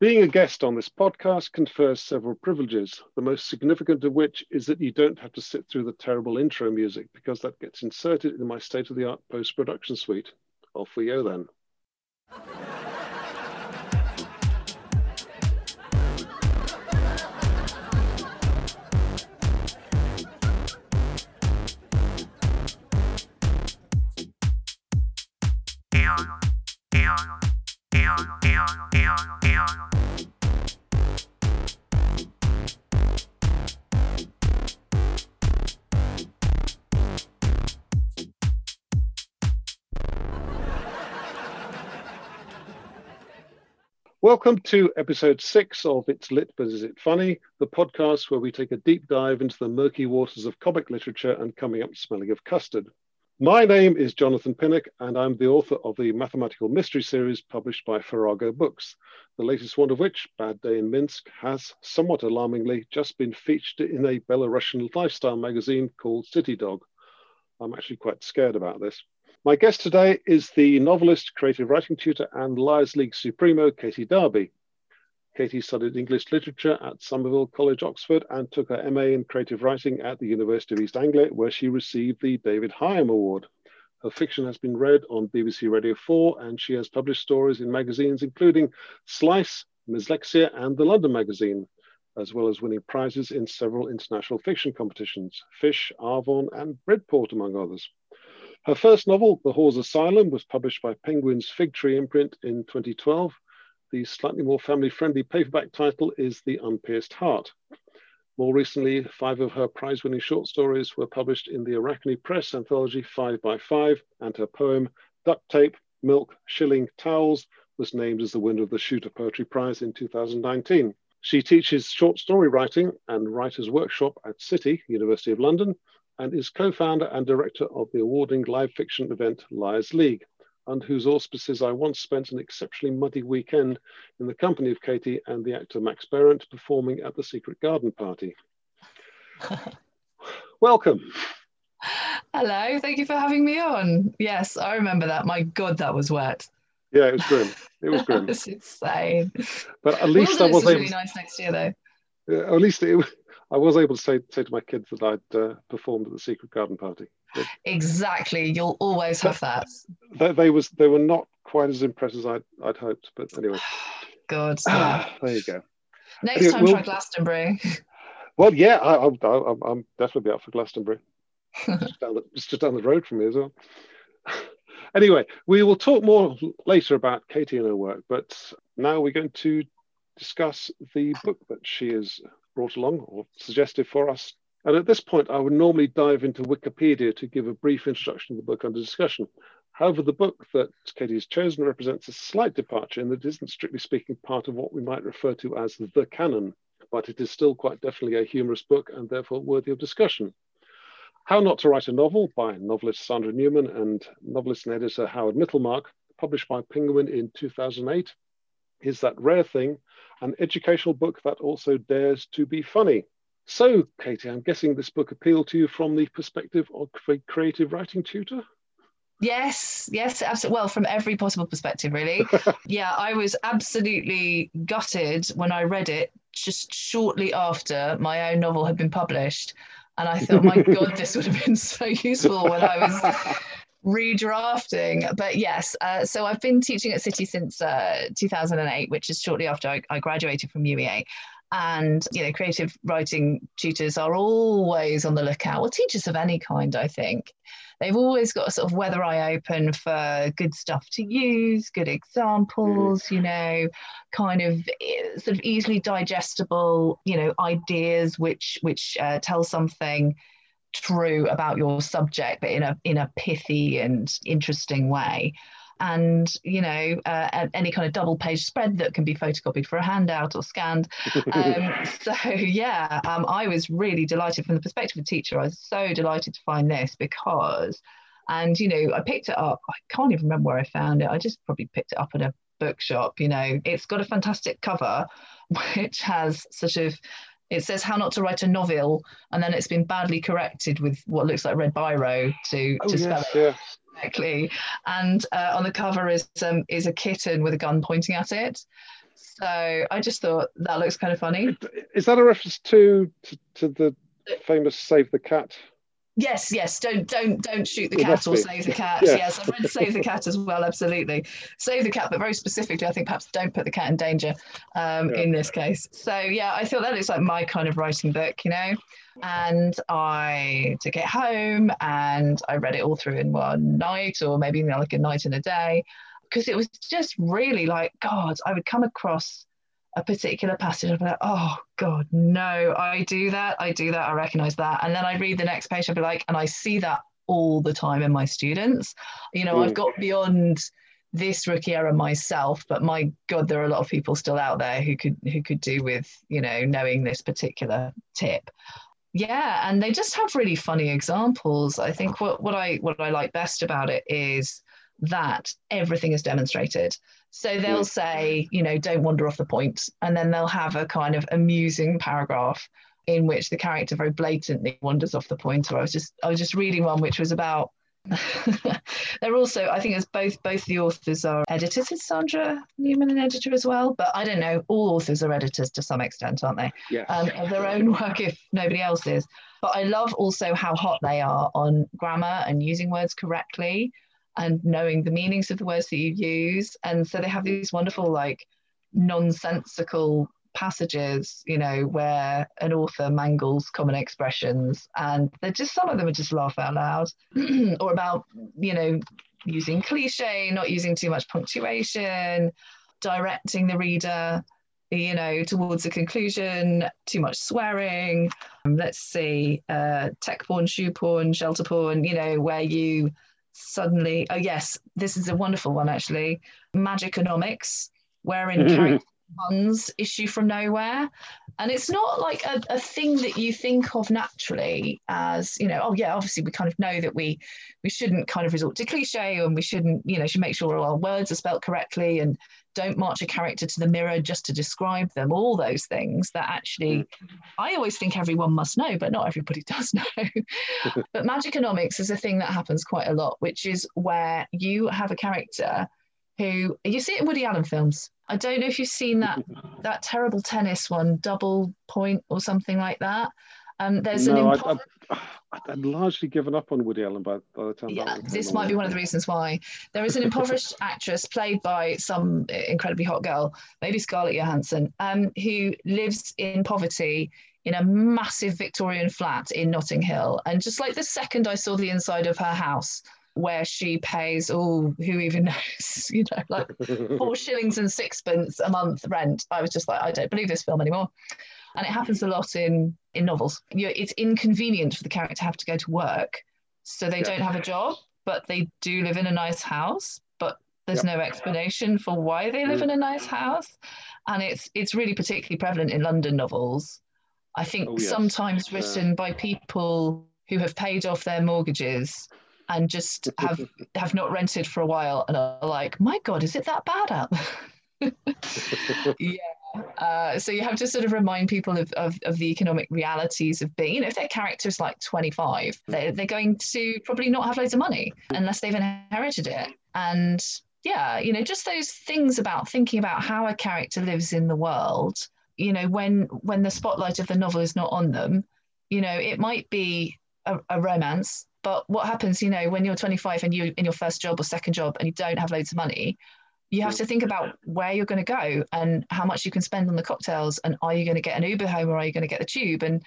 Being a guest on this podcast confers several privileges, the most significant of which is that you don't have to sit through the terrible intro music because that gets inserted in my state-of-the-art post-production suite. Off we go then. Welcome to episode 6 of It's Lit But Is It Funny, the podcast where we take a deep dive into the murky waters of comic literature and coming up smelling of custard. My name is Jonathan Pinnock, and I'm the author of the mathematical mystery series published by Farrago Books, the latest one of which, Bad Day in Minsk, has, somewhat alarmingly, just been featured in a Belarusian lifestyle magazine called City Dog. I'm actually quite scared about this. My guest today is the novelist, creative writing tutor, and Liars League Supremo, Katie Darby. Katie studied English literature at Somerville College, Oxford, and took her MA in creative writing at the University of East Anglia, where she received the David Higham Award. Her fiction has been read on BBC Radio 4, and she has published stories in magazines including Slice, Mislexia, and The London Magazine, as well as winning prizes in several international fiction competitions, Fish, Arvon, and Redport, among others. Her first novel, The Whore's Asylum, was published by Penguin's Fig Tree imprint in 2012. The slightly more family-friendly paperback title is The Unpierced Heart. More recently, 5 of her prize-winning short stories were published in the Arachne Press anthology 5x5, and her poem, Duct Tape, Milk, Shilling, Towels, was named as the winner of the Shooter Poetry Prize in 2019. She teaches short story writing and writers' workshop at City, University of London, and is co-founder and director of the awarding live fiction event Liars League, under whose auspices I once spent an exceptionally muddy weekend in the company of Katie and the actor Max Berendt performing at the Secret Garden Party. Welcome. Hello, thank you for having me on. Yes, I remember that. My God, that was wet. Yeah, it was grim. It was grim. It's insane. But at least I was able... really nice next year, though. Yeah, at least it... I was able to say to my kids that I'd performed at the Secret Garden Party. But exactly, you'll always have that. They were not quite as impressed as I'd hoped, but anyway. God. There you go. Next anyway, time try Glastonbury. Well, yeah, I'm definitely up for Glastonbury. Just down the road from me as well. Anyway, we will talk more later about Katie and her work, but now we're going to discuss the book that she is brought along or suggested for us. And at this point, I would normally dive into Wikipedia to give a brief introduction to the book under discussion. However, the book that Katie has chosen represents a slight departure in that it isn't, strictly speaking, part of what we might refer to as the canon, but it is still quite definitely a humorous book and therefore worthy of discussion. How Not to Write a Novel by novelist Sandra Newman and novelist and editor Howard Mittelmark, published by Penguin in 2008, is that rare thing, an educational book that also dares to be funny. So, Katie, I'm guessing this book appealed to you from the perspective of a creative writing tutor? Yes, absolutely. Well, from every possible perspective, really. Yeah, I was absolutely gutted when I read it just shortly after my own novel had been published. And I thought, my God, this would have been so useful when I was... redrafting. But yes, so I've been teaching at City since 2008, which is shortly after I graduated from UEA. And, you know, creative writing tutors are always on the lookout. Well, teachers of any kind, I think. They've always got a sort of weather eye open for good stuff to use, good examples, you know, kind of sort of easily digestible, you know, ideas which tell something true about your subject, but in a pithy and interesting way. And, you know, any kind of double page spread that can be photocopied for a handout or scanned. I was really delighted from the perspective of a teacher. I was so delighted to find this because, and, you know, I picked it up. I can't even remember where I found it. I just probably picked it up at a bookshop. You know, it's got a fantastic cover, which has sort of, it says How Not to Write a Novel, and then it's been badly corrected with what looks like red biro to spell it correctly. And on the cover is a kitten with a gun pointing at it. So I just thought that looks kind of funny. Is that a reference to the famous Save the Cat? Yes, yes. Don't shoot the cat or save the cat. Yeah. Yes, I've read Save the Cat as well. Absolutely, Save the Cat, but very specifically, I think perhaps don't put the cat in danger in this case. So yeah, I thought that looks like my kind of writing book, you know. And I took it home and I read it all through in one night, or maybe like a night and a day, because it was just really like, God, I would come across a particular passage, I'd be like, oh God, no, I do that, I recognise that. And then I read the next page, I'd be like, and I see that all the time in my students. You know, I've got beyond this rookie error myself, but my God, there are a lot of people still out there who could do with, you know, knowing this particular tip. Yeah, and they just have really funny examples. I think what I like best about it is that everything is demonstrated. So they'll say, you know, don't wander off the point. And then they'll have a kind of amusing paragraph in which the character very blatantly wanders off the point. Or I was just reading one which was about they're also, I think it's both the authors are editors. Is Sandra Newman an editor as well? But I don't know, all authors are editors to some extent, aren't they? Yeah. Of their own work if nobody else is. But I love also how hot they are on grammar and using words correctly, and knowing the meanings of the words that you use. And so they have these wonderful, like, nonsensical passages, you know, where an author mangles common expressions, and they're just, some of them are just laugh out loud, or about, you know, using cliche, not using too much punctuation, directing the reader, you know, towards a conclusion, too much swearing. Let's see, tech porn, shoe porn, shelter porn, you know, where you suddenly, oh yes, this is a wonderful one actually, magiconomics, wherein character puns issue from nowhere, and it's not like a thing that you think of naturally as, you know, oh yeah, obviously we kind of know that we shouldn't kind of resort to cliche, and we shouldn't, you know, should make sure all our words are spelt correctly, and don't march a character to the mirror just to describe them, all those things that actually I always think everyone must know, but not everybody does know. But magiconomics is a thing that happens quite a lot, which is where you have a character who, you see it in Woody Allen films. I don't know if you've seen that terrible tennis one, Double Point or something like that. There's I'd largely given up on Woody Allen by the time. Yeah, this might be one of the reasons why. There is an impoverished actress played by some incredibly hot girl, maybe Scarlett Johansson, who lives in poverty in a massive Victorian flat in Notting Hill. And just like the second I saw the inside of her house, where she pays, oh, who even knows, you know, like 4 shillings and 6pence a month rent, I was just like, I don't believe this film anymore. And it happens a lot in novels. You know, it's inconvenient for the character to have to go to work, so they don't have a job, but they do live in a nice house, but there's no explanation for why they live in a nice house. And it's really particularly prevalent in London novels, I think, sometimes written by people who have paid off their mortgages and just have not rented for a while and are like, my God, is it that bad out there? Yeah. So you have to sort of remind people of the economic realities of being, you know, if their character is like 25, they're going to probably not have loads of money unless they've inherited it. And yeah, you know, just those things about thinking about how a character lives in the world, you know, when the spotlight of the novel is not on them, you know, it might be a romance, but what happens, you know, when you're 25 and you're in your first job or second job and you don't have loads of money, you have to think about where you're going to go and how much you can spend on the cocktails, and are you going to get an Uber home, or are you going to get the tube? And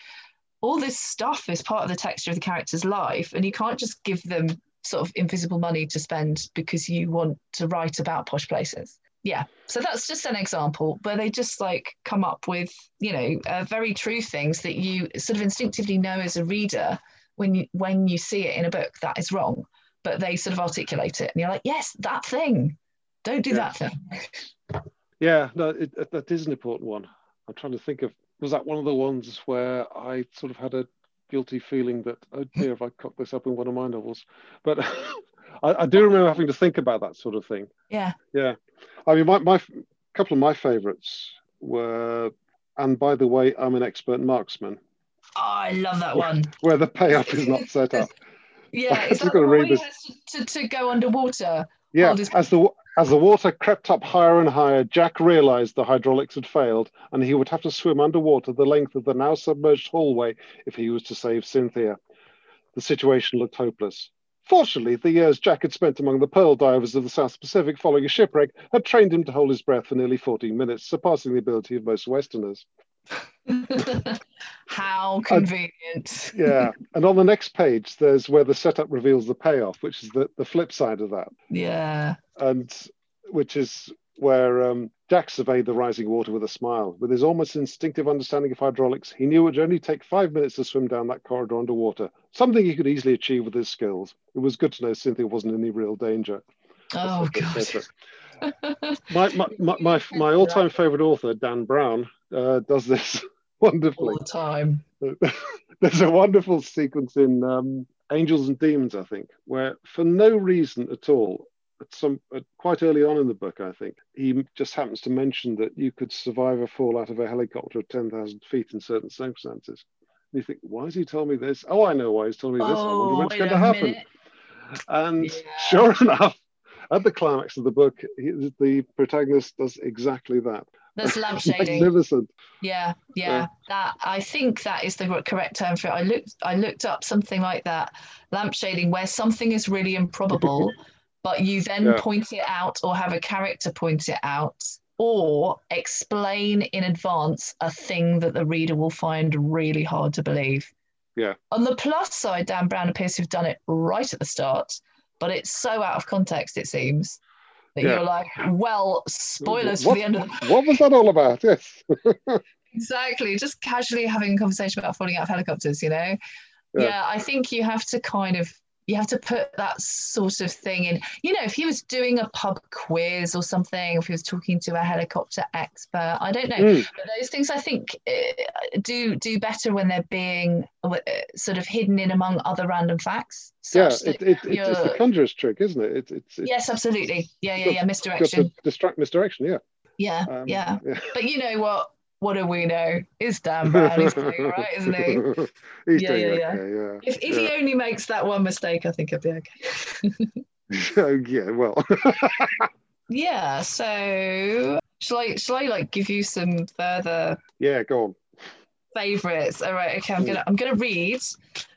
all this stuff is part of the texture of the character's life, and you can't just give them sort of invisible money to spend because you want to write about posh places. Yeah, so that's just an example where they just like come up with, you know, very true things that you sort of instinctively know as a reader when you see it in a book that is wrong, but they sort of articulate it and you're like, yes, that thing. Don't do that thing. Yeah, no, that is an important one. I'm trying to think of, was that one of the ones where I sort of had a guilty feeling that, oh dear, if I cocked this up in one of my novels? But I do remember having to think about that sort of thing. Yeah. Yeah. I mean, my couple of my favourites were, and by the way, I'm an expert marksman. Oh, I love that one. Where the payoff is not set up. Yeah, it's like the boy has to go underwater. Yeah, as the As the water crept up higher and higher, Jack realized the hydraulics had failed and he would have to swim underwater the length of the now submerged hallway if he was to save Cynthia. The situation looked hopeless. Fortunately, the years Jack had spent among the pearl divers of the South Pacific following a shipwreck had trained him to hold his breath for nearly 14 minutes, surpassing the ability of most Westerners. How convenient. And on the next page, there's where the setup reveals the payoff, which is the flip side of that. Yeah. And which is where Jack surveyed the rising water with a smile. With his almost instinctive understanding of hydraulics, he knew it would only take 5 minutes to swim down that corridor underwater, something he could easily achieve with his skills. It was good to know Cynthia wasn't in any real danger. Oh, God. My all-time favourite author, Dan Brown, does this wonderfully. All the time. There's a wonderful sequence in Angels and Demons, I think, where for no reason at all, quite early on in the book, I think, he just happens to mention that you could survive a fall out of a helicopter at 10,000 feet in certain circumstances. And you think, why has he told me this? Oh, I know why he's told me this. I wonder what's going to happen. And sure enough, at the climax of the book, the protagonist does exactly that. That's lamp shading. Magnificent. Yeah. That, I think that is the correct term for it. I looked up something like that, lamp shading, where something is really improbable, but you then point it out or have a character point it out or explain in advance a thing that the reader will find really hard to believe. Yeah. On the plus side, Dan Brown appears to have done it right at the start, but it's so out of context, it seems, that you're like, well, spoilers for the end of the... What was that all about? Yes. Exactly. Just casually having a conversation about falling out of helicopters, you know? Yeah, I think you have to put that sort of thing in. You know, if he was doing a pub quiz or something, if he was talking to a helicopter expert, I don't know. But those things, I think, do better when they're being sort of hidden in among other random facts. It's the conjurer's trick, isn't it? Yes, absolutely. Yeah, misdirection. Distract misdirection, yeah. But you know what? What do we know? It's Dan Brown. He's doing right, isn't he? He's doing okay. If he only makes that one mistake, I think it'll be okay. So shall I like give you some further? Yeah, go on. Favourites. All right. Okay. I'm gonna read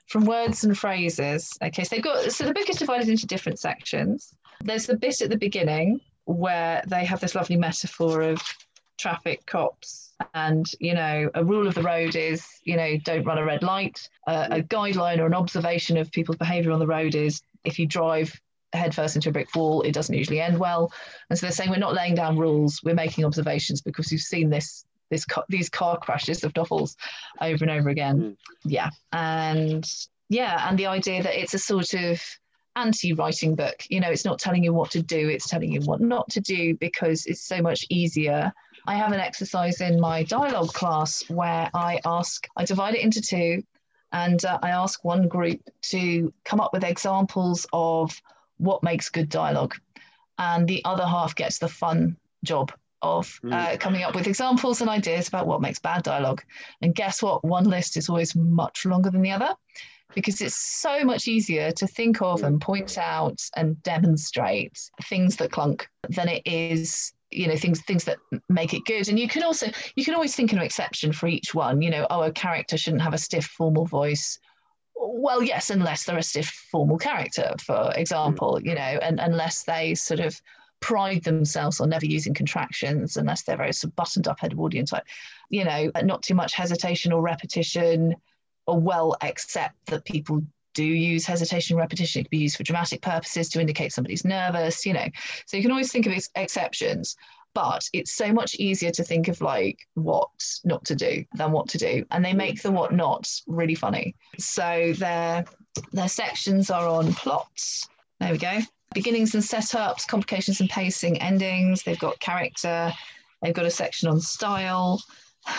from words and phrases. Okay. So the book is divided into different sections. There's the bit at the beginning where they have this lovely metaphor of traffic cops, and you know, a rule of the road is, you know, don't run a red light. A guideline or an observation of people's behavior on the road is if you drive headfirst into a brick wall, it doesn't usually end well. And so they're saying, we're not laying down rules, we're making observations, because we've seen these car crashes of novels over and over again. And the idea that it's a sort of anti-writing book, you know, it's not telling you what to do, it's telling you what not to do, because it's so much easier. I have an exercise in my dialogue class where I divide it into two, and I ask one group to come up with examples of what makes good dialogue. And the other half gets the fun job of coming up with examples and ideas about what makes bad dialogue. And guess what? One list is always much longer than the other, because it's so much easier to think of and point out and demonstrate things that clunk than it is, you know, things that make it good. And you can always think of an exception for each one. You know, a character shouldn't have a stiff formal voice. Well, yes, unless they're a stiff formal character, for example, you know, and unless they sort of pride themselves on never using contractions, unless they're very sort of buttoned up Edwardian type, you know, not too much hesitation or repetition, or well, except that people do use hesitation and repetition. It could be used for dramatic purposes to indicate somebody's nervous, you know. So you can always think of exceptions, but it's so much easier to think of like what not to do than what to do. And they make the what not really funny. So their sections are on plots. There we go. Beginnings and setups, complications and pacing, endings. They've got character. They've got a section on style.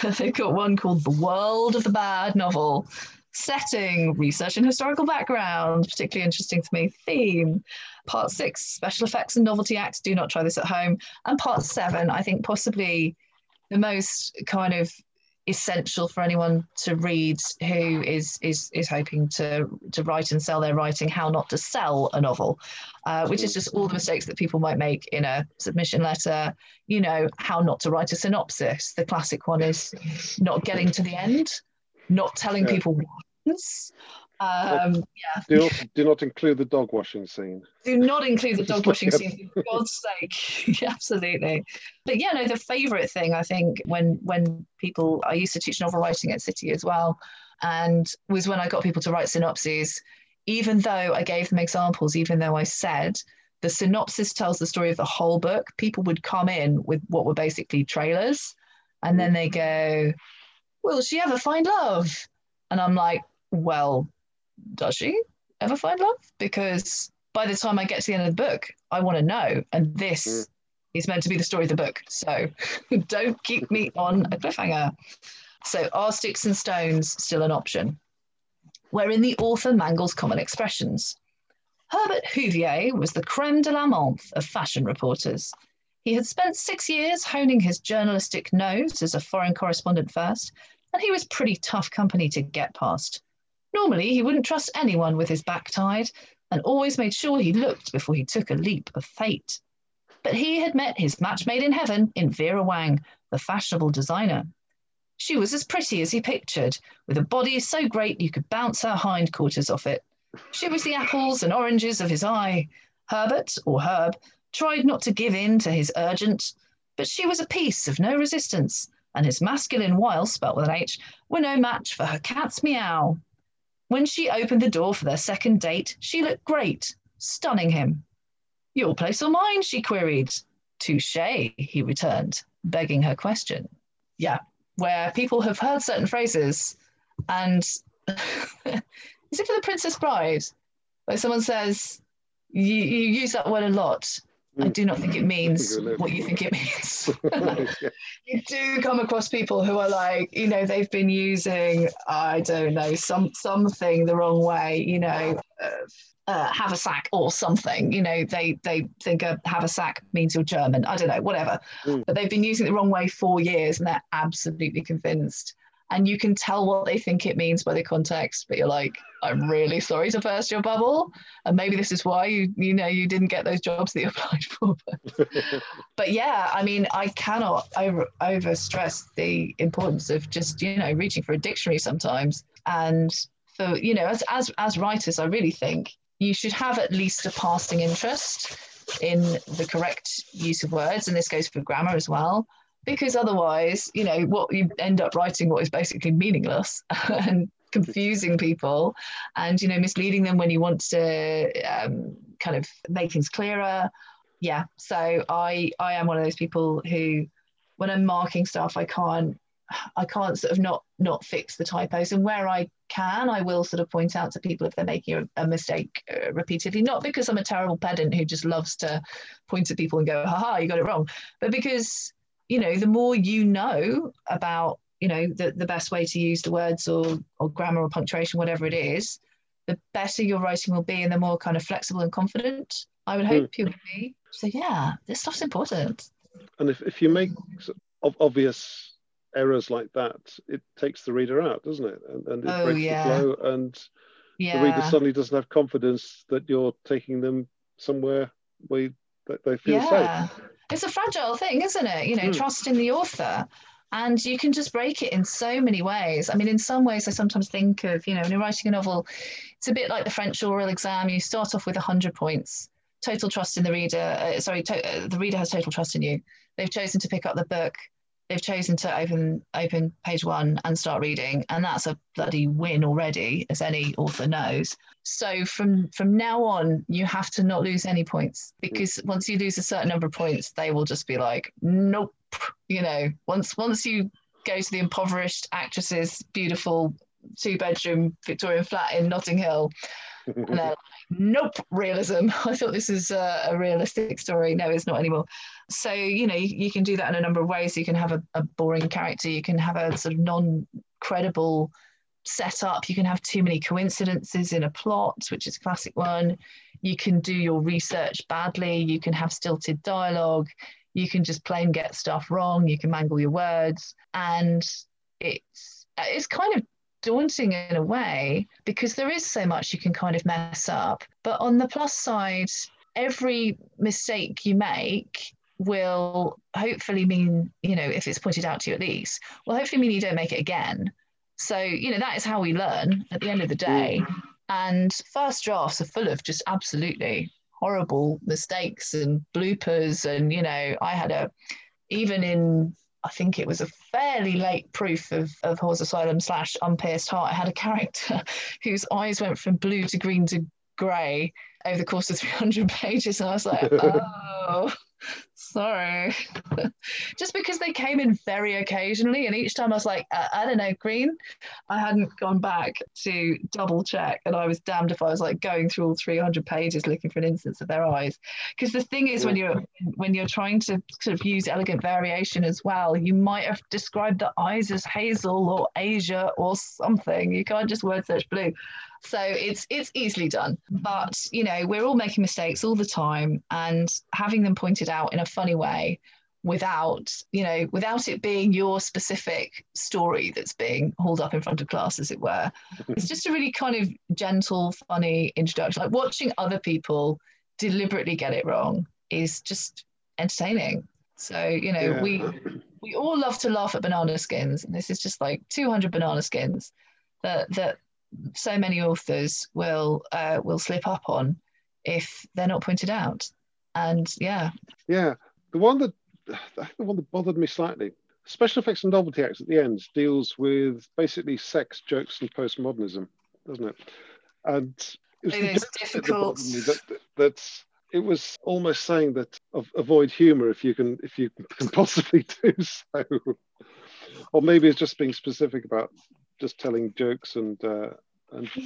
They've got one called The World of the Bad Novel. Setting, research and historical background, particularly interesting to me. Theme, part 6, special effects and novelty acts, do not try this at home. And part 7, I think possibly the most kind of essential for anyone to read who is hoping to write and sell their writing, How Not to Sell a Novel, which is just all the mistakes that people might make in a submission letter. You know, how not to write a synopsis. The classic one is not getting to the end, not telling people what happens. Do not include the dog washing scene. Do not include the dog washing scene, for God's sake. Absolutely. But yeah, no, the favourite thing, I think, when people, I used to teach novel writing at City as well, and was when I got people to write synopses, even though I gave them examples, even though I said the synopsis tells the story of the whole book, people would come in with what were basically trailers, and then they go, will she ever find love? And I'm like, well, does she ever find love? Because by the time I get to the end of the book, I want to know. And this is meant to be the story of the book. So don't keep me on a cliffhanger. So are sticks and stones still an option? Wherein the author mangles common expressions. Herbert Houvier was the creme de la menthe of fashion reporters. He had spent 6 years honing his journalistic nose as a foreign correspondent first, and he was pretty tough company to get past. Normally, he wouldn't trust anyone with his back tied and always made sure he looked before he took a leap of fate. But he had met his match made in heaven in Vera Wang, the fashionable designer. She was as pretty as he pictured, with a body so great you could bounce her hindquarters off it. She was the apples and oranges of his eye. Herbert, or Herb, tried not to give in to his urgent, but she was a piece of no resistance, and his masculine wiles, spelt with an H, were no match for her cat's meow. When she opened the door for their second date, she looked great, stunning him. Your place or mine, she queried. Touché, he returned, begging her question. Yeah, where people have heard certain phrases and is it for the Princess Bride? Where someone says, you use that word a lot. I do not think it means what you think it means. You do come across people who are like, you know, they've been using, I don't know, something the wrong way, you know, haversack or something. You know, they think a haversack means you're German. I don't know, whatever. But they've been using it the wrong way for years and they're absolutely convinced. And you can tell what they think it means by the context, but you're like, I'm really sorry to burst your bubble. And maybe this is why you know, you didn't get those jobs that you applied for. But yeah, I mean, I cannot overstress the importance of just, you know, reaching for a dictionary sometimes. And for, you know, as writers, I really think you should have at least a passing interest in the correct use of words. And this goes for grammar as well. Because otherwise, you know, what you end up writing what is basically meaningless and confusing people and, you know, misleading them when you want to kind of make things clearer. Yeah, so I am one of those people who, when I'm marking stuff, I can't sort of not fix the typos. And where I can, I will sort of point out to people if they're making a mistake repeatedly, not because I'm a terrible pedant who just loves to point at people and go, haha, you got it wrong, but because... You know, the more you know about, you know, the best way to use the words or grammar or punctuation, whatever it is, the better your writing will be and the more kind of flexible and confident I would hope you would be. So, yeah, this stuff's important. And if you make obvious errors like that, it takes the reader out, doesn't it? And it breaks the flow and the reader suddenly doesn't have confidence that you're taking them somewhere where they feel safe. It's a fragile thing, isn't it? You know, trust in the author. And you can just break it in so many ways. I mean, in some ways, I sometimes think of, you know, when you're writing a novel, it's a bit like the French oral exam. You start off with 100 points, total trust in the reader. The reader has total trust in you. They've chosen to pick up the book. They've chosen to open page one and start reading. And that's a bloody win already, as any author knows. So from now on, you have to not lose any points, because once you lose a certain number of points, they will just be like, nope. You know, once you go to the impoverished actress's beautiful 2-bedroom Victorian flat in Notting Hill, and they're like, nope, realism. I thought this is a realistic story. No, it's not anymore. So, you know, you can do that in a number of ways. You can have a boring character. You can have a sort of non-credible setup. You can have too many coincidences in a plot, which is a classic one. You can do your research badly. You can have stilted dialogue. You can just plain get stuff wrong. You can mangle your words. And it's kind of daunting in a way, because there is so much you can kind of mess up. But on the plus side, every mistake you make will hopefully mean, you know, if it's pointed out to you at least, will hopefully mean you don't make it again. So, you know, that is how we learn at the end of the day. And first drafts are full of just absolutely horrible mistakes and bloopers. And, you know, I had I think it was a fairly late proof of Whore's Asylum / Unpierced Heart, I had a character whose eyes went from blue to green to grey over the course of 300 pages. And I was like, oh, sorry. Just because they came in very occasionally. And each time I was like, I don't know, green. I hadn't gone back to double check. And I was damned if I was like going through all 300 pages looking for an instance of their eyes. Because the thing is, when you're trying to sort of use elegant variation as well, you might have described the eyes as hazel or Asia or something. You can't just word search blue. So it's easily done. But, you know, we're all making mistakes all the time, and having them pointed out in a funny way without it being your specific story that's being hauled up in front of class, as it were. It's just a really kind of gentle, funny introduction. Like watching other people deliberately get it wrong is just entertaining. So, you know, we all love to laugh at banana skins, and this is just like 200 banana skins that so many authors will slip up on if they're not pointed out. And the one that bothered me slightly, special effects and novelty acts at the end deals with basically sex, jokes, and postmodernism, doesn't it? And it was difficult. That it was almost saying that avoid humour if you can possibly do so, or maybe it's just being specific about just telling jokes and too much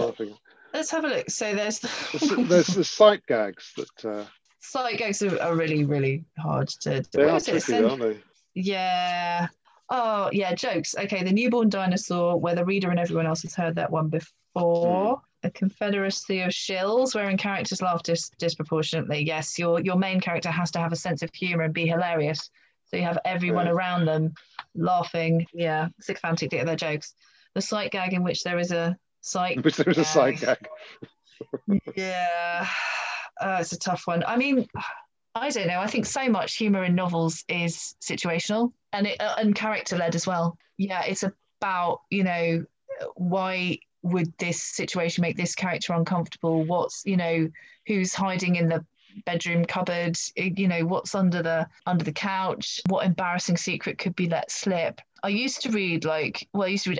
laughing. Let's have a look. So there's the sight gags that. Sight gags are really, really hard to do. They are tricky, aren't they? Yeah. Oh, yeah, jokes. Okay, the newborn dinosaur, where the reader and everyone else has heard that one before. A confederacy of shills, wherein characters laugh disproportionately. Yes, your main character has to have a sense of humour and be hilarious. So you have everyone around them laughing. Yeah, sick fantastic theatre, their jokes. The sight gag in which there is a sight gag. Yeah. It's a tough one. I mean, I don't know. I think so much humour in novels is situational and character-led as well. Yeah, it's about, you know, why would this situation make this character uncomfortable? What's, you know, who's hiding in the bedroom cupboard? You know, what's under the couch? What embarrassing secret could be let slip? I used to read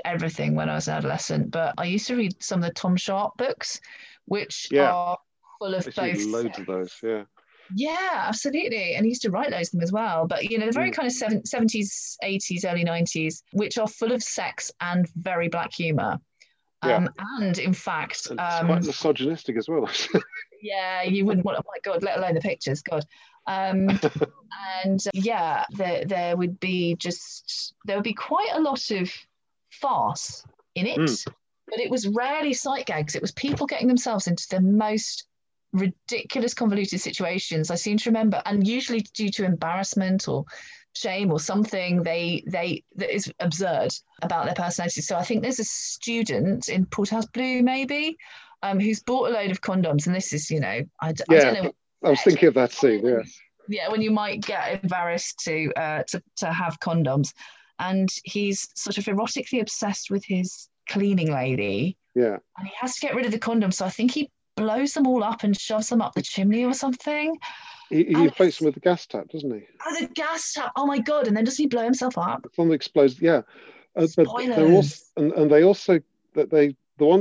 everything when I was an adolescent, but I used to read some of the Tom Sharp books, which are full of both. Loads of those, yeah. Yeah, absolutely. And he used to write loads of them as well. But, you know, the very kind of 70s, 80s, early 90s, which are full of sex and very black humour. And, in fact... And it's quite misogynistic as well. Yeah, you wouldn't want... Oh, my God, let alone the pictures, God. There would be quite a lot of farce in it. But it was rarely sight gags. It was people getting themselves into the most ridiculous, convoluted situations, I seem to remember. And usually due to embarrassment or shame or something that is absurd about their personality. So I think there's a student in Porthouse Blue, maybe, who's bought a load of condoms. And this is, you know, I don't know. I was thinking of that scene, yeah. Yeah, when you might get embarrassed to have condoms. And he's sort of erotically obsessed with his cleaning lady. Yeah. And he has to get rid of the condoms. So I think he blows them all up and shoves them up the chimney or something. He replaces them with the gas tap, doesn't he? Oh, the gas tap. Oh, my God. And then doesn't he blow himself up? Something explodes, yeah. Spoilers.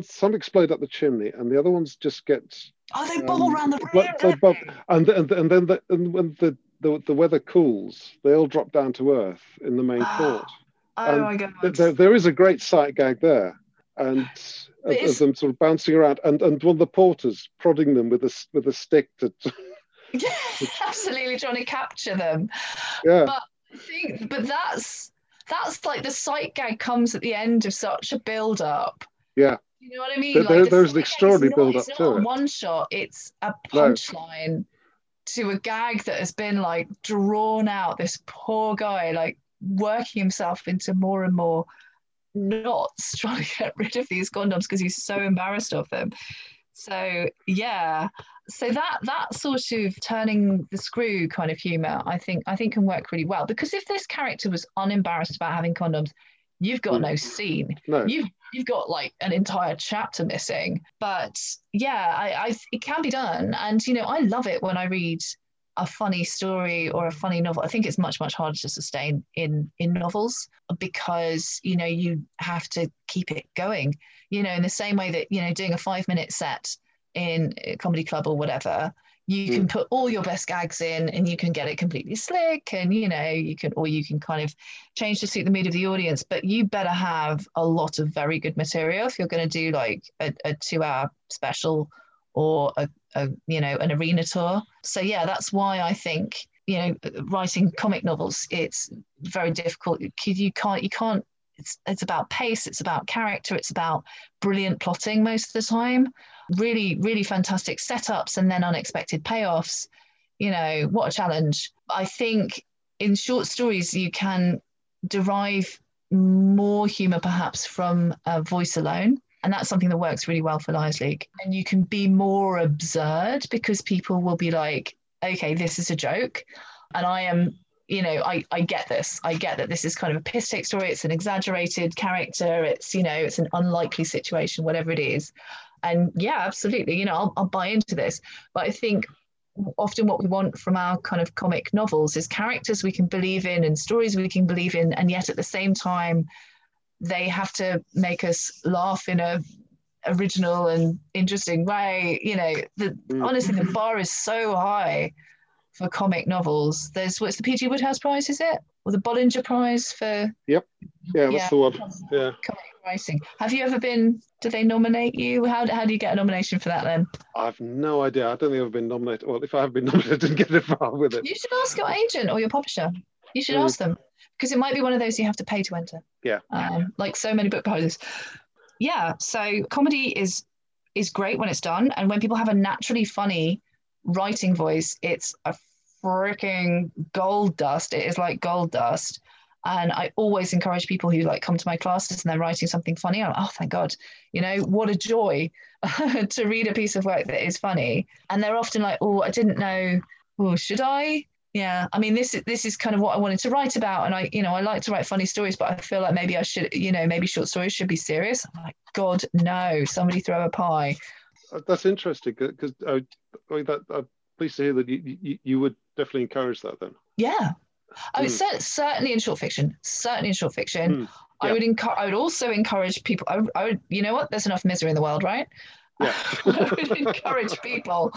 Some explode up the chimney and the other ones just get... Oh, they bubble round the room. And then when the weather cools, they all drop down to earth in the main court. Oh, my God. There is a great sight gag there, and of them sort of bouncing around, and one of the porters prodding them with a stick to... Yeah, absolutely, trying to capture them. Yeah. But I think, that's like the sight gag comes at the end of such a build-up. Yeah. You know what I mean? There's an extraordinary build-up to it. It's not one shot, it's a punchline to a gag that has been, like, drawn out. This poor guy, like, working himself into more and more knots trying to get rid of these condoms because he's so embarrassed of them. So yeah, so that sort of turning the screw kind of humour, I think can work really well, because if this character was unembarrassed about having condoms, you've got no scene. No. You've got like an entire chapter missing. But yeah, I it can be done. And, you know, I love it when I read a funny story or a funny novel. I think it's much, much harder to sustain in novels because, you know, you have to keep it going, you know, in the same way that, you know, doing a 5-minute set in a comedy club or whatever, you can put all your best gags in and you can get it completely slick, and, you know, you can kind of change to suit the mood of the audience, but you better have a lot of very good material if you're going to do like a 2-hour special or a you know, an arena tour. So yeah, that's why I think, you know, writing comic novels, it's very difficult. You can't it's about pace, it's about character, it's about brilliant plotting most of the time, really, really fantastic setups and then unexpected payoffs. You know, what a challenge. I think in short stories, you can derive more humour perhaps from a voice alone. And that's something that works really well for Liars League. And you can be more absurd because people will be like, okay, this is a joke. And I am, you know, I get this. I get that this is kind of a piss take story. It's an exaggerated character. It's, you know, it's an unlikely situation, whatever it is. And yeah, absolutely. You know, I'll buy into this. But I think often what we want from our kind of comic novels is characters we can believe in and stories we can believe in. And yet at the same time, they have to make us laugh in a original and interesting way. You know, honestly, the bar is so high for comic novels. There's, what's the PG Woodhouse Prize, is it? Or the Bollinger Prize for... Yep. Yeah, that's the one. Yeah. Comic writing. Have you ever been... Do they nominate you? How do you get a nomination for that then? I've no idea. I don't think I've been nominated. Well, if I have been nominated, I didn't get involved with it. You should ask your agent or your publisher. You should ask them, because it might be one of those you have to pay to enter. Yeah. Like so many book prizes. Yeah. So comedy is great when it's done, and when people have a naturally funny writing voice, it's a freaking gold dust. It is like gold dust. And I always encourage people who like come to my classes and they're writing something funny. I'm like, oh, thank God. You know, what a joy to read a piece of work that is funny. And they're often like, oh, I didn't know. Oh, should I? Yeah. I mean, this is kind of what I wanted to write about. And I, you know, I like to write funny stories, but I feel like maybe I should, you know, maybe short stories should be serious. I'm like, God, no, somebody throw a pie. That's interesting, because I'm pleased to hear that you would definitely encourage that then. Yeah. Oh, certainly in short fiction. Yeah. I would also encourage people. I would, you know what? There's enough misery in the world, right? Yeah. I would encourage people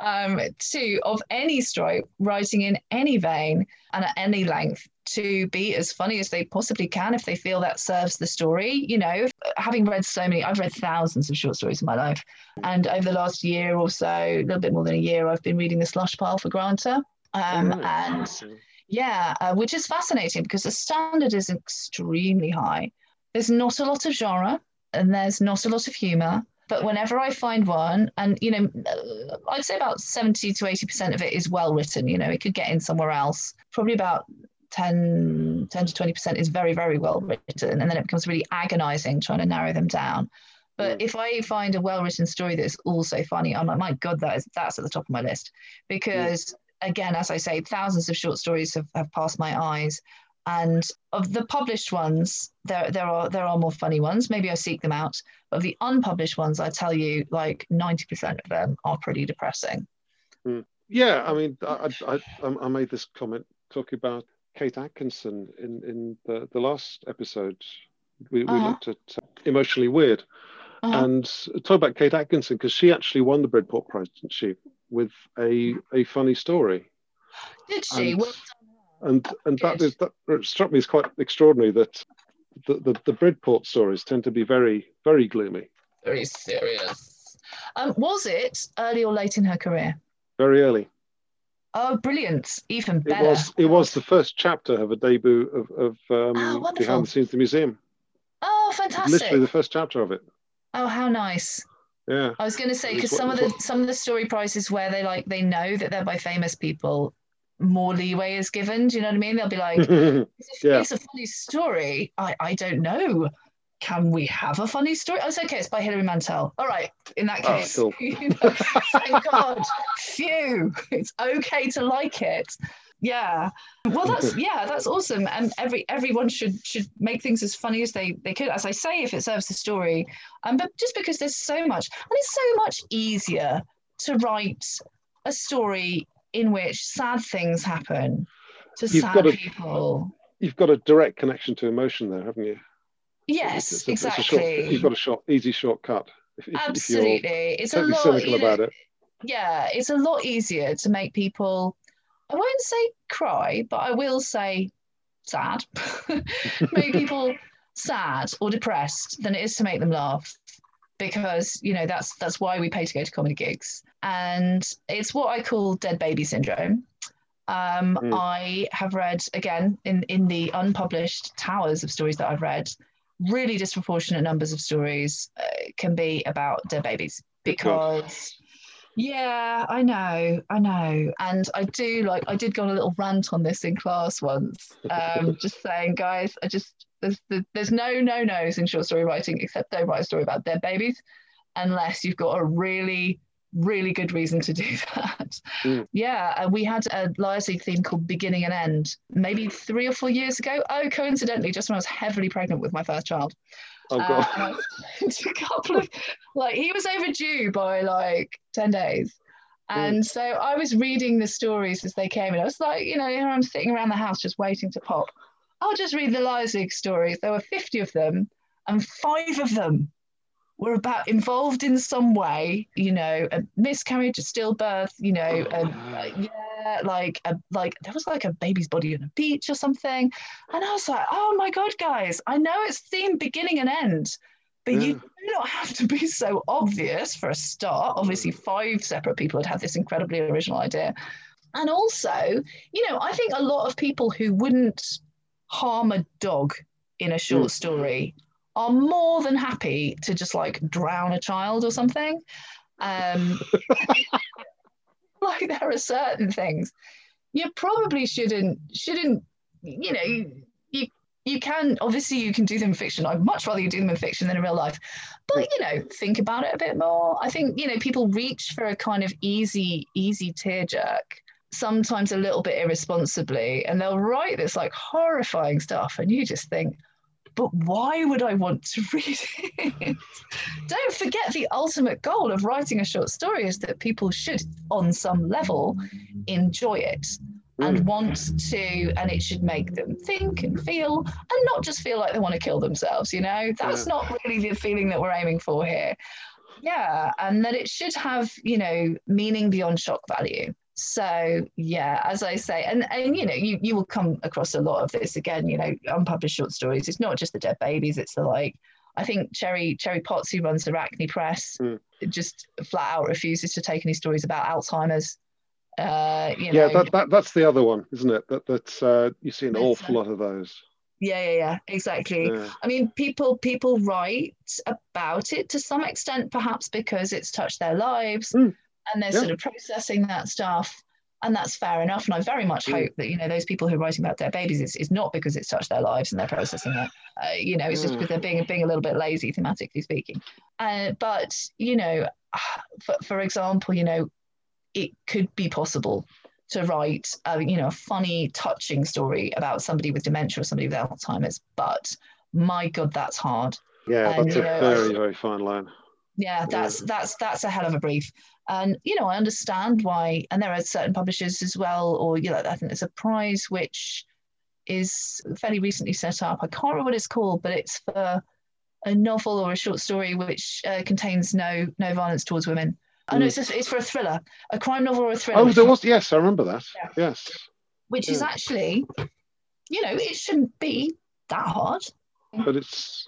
to, of any stripe, writing in any vein and at any length, to be as funny as they possibly can if they feel that serves the story. You know, having read so many, I've read thousands of short stories in my life, and over the last year or so, a little bit more than a year, I've been reading The Slush Pile for Granta, and. Yeah, which is fascinating because the standard is extremely high. There's not a lot of genre and there's not a lot of humour, but whenever I find one, and, you know, I'd say about 70 to 80% of it is well written. You know, it could get in somewhere else. Probably about 10 to 20% is very, very well written, and then it becomes really agonising trying to narrow them down. But if I find a well-written story that's also funny, I'm like, my God, that's at the top of my list, because... Yeah. Again, as I say, thousands of short stories have passed my eyes, and of the published ones, there are more funny ones. Maybe I seek them out. But of the unpublished ones, I tell you, like 90% of them are pretty depressing. Yeah, I mean, I made this comment talking about Kate Atkinson in the last episode. We looked at Emotionally Weird, and talk about Kate Atkinson because she actually won the Redport Prize, didn't she? With a funny story. Did she? And that struck me as quite extraordinary, that the Bridport stories tend to be very, very gloomy. Very serious. Was it early or late in her career? Very early. Oh, brilliant. Even better. It was the first chapter of a debut of Behind the Scenes of the Museum. Oh, fantastic. Literally the first chapter of it. Oh, how nice. Yeah. I was going to say, because some of the story prizes where they know that they're by famous people, more leeway is given. Do you know what I mean? They'll be like, it's a funny story. I don't know. Can we have a funny story? Oh, it's okay. It's by Hilary Mantel. All right. In that case, cool. You know, thank God. Phew. It's okay to like it. Yeah. Well, that's awesome. And everyone should make things as funny as they could. As I say, if it serves the story. But just because there's so much, and it's so much easier to write a story in which sad things happen to people. You've got a direct connection to emotion there, haven't you? Yes, exactly. You've got a easy shortcut. Absolutely. It's a lot cynical about it. Yeah, it's a lot easier to make people, I won't say cry, but I will say sad. Make people sad or depressed than it is to make them laugh. Because, you know, that's why we pay to go to comedy gigs. And it's what I call dead baby syndrome. I have read, again, in the unpublished towers of stories that I've read, really disproportionate numbers of stories can be about dead babies because, I know. And I did go on a little rant on this in class once, just saying, guys, there's no-nos in short story writing, except don't write a story about dead babies unless you've got a really, really good reason to do that. Yeah, we had a Liars League theme called Beginning and End maybe 3 or 4 years ago. Oh, coincidentally, just when I was heavily pregnant with my first child. Oh, God. A couple of, he was overdue by 10 days. And so I was reading the stories as they came, and I was here I'm sitting around the house just waiting to pop. I'll just read the Liars League stories. There were 50 of them, and 5 of them were about involved in some way, a miscarriage, a stillbirth, there was a baby's body on a beach or something. And I was like, oh my God, guys, I know it's themed beginning and end, but you do not have to be so obvious for a start. Obviously, 5 separate people had this incredibly original idea. And also, I think a lot of people who wouldn't harm a dog in a short story are more than happy to just drown a child or something. There are certain things you probably shouldn't. You can obviously you can do them in fiction. I'd much rather you do them in fiction than in real life. But think about it a bit more. I think people reach for a kind of easy tear jerk, sometimes a little bit irresponsibly, and they'll write this horrifying stuff, and you just think, but why would I want to read it? Don't forget the ultimate goal of writing a short story is that people should, on some level, enjoy it and want to, and it should make them think and feel, and not just feel like they want to kill themselves, That's not really the feeling that we're aiming for here. Yeah, and that it should have, meaning beyond shock value. So, yeah, as I say, and you will come across a lot of this again, unpublished short stories. It's not just the dead babies. It's I think Cherry Potts, who runs Arachne Press, just flat out refuses to take any stories about Alzheimer's. That's the other one, isn't it? That you see an awful lot of those. Yeah, exactly. Yeah. I mean, people write about it to some extent, perhaps because it's touched their lives. And they're sort of processing that stuff, and that's fair enough. And I very much hope that those people who are writing about their babies, it's not because it's touched their lives and they're processing it. It's just because they're being a little bit lazy, thematically speaking. But for example, it could be possible to write a funny, touching story about somebody with dementia or somebody with Alzheimer's. But my God, that's hard. Yeah, that's a very, very fine line. Yeah, that's a hell of a brief. And, I understand why, and there are certain publishers as well, or, I think there's a prize which is fairly recently set up. I can't remember what it's called, but it's for a novel or a short story which contains no violence towards women. Oh, no, it's for a thriller, a crime novel or a thriller. Oh, there was, yes, I remember that, yes. Which is actually, it shouldn't be that hard. But it's...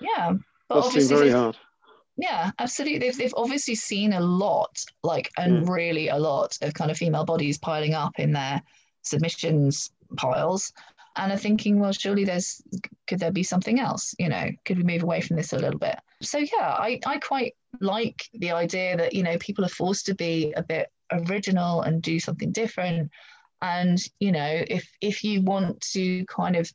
Yeah. But obviously seem very hard. Yeah, absolutely. They've obviously seen a lot, and really a lot of kind of female bodies piling up in their submissions piles, and are thinking, well, surely could there be something else? Could we move away from this a little bit? So yeah, I quite like the idea that people are forced to be a bit original and do something different. And, you know, if you want to kind of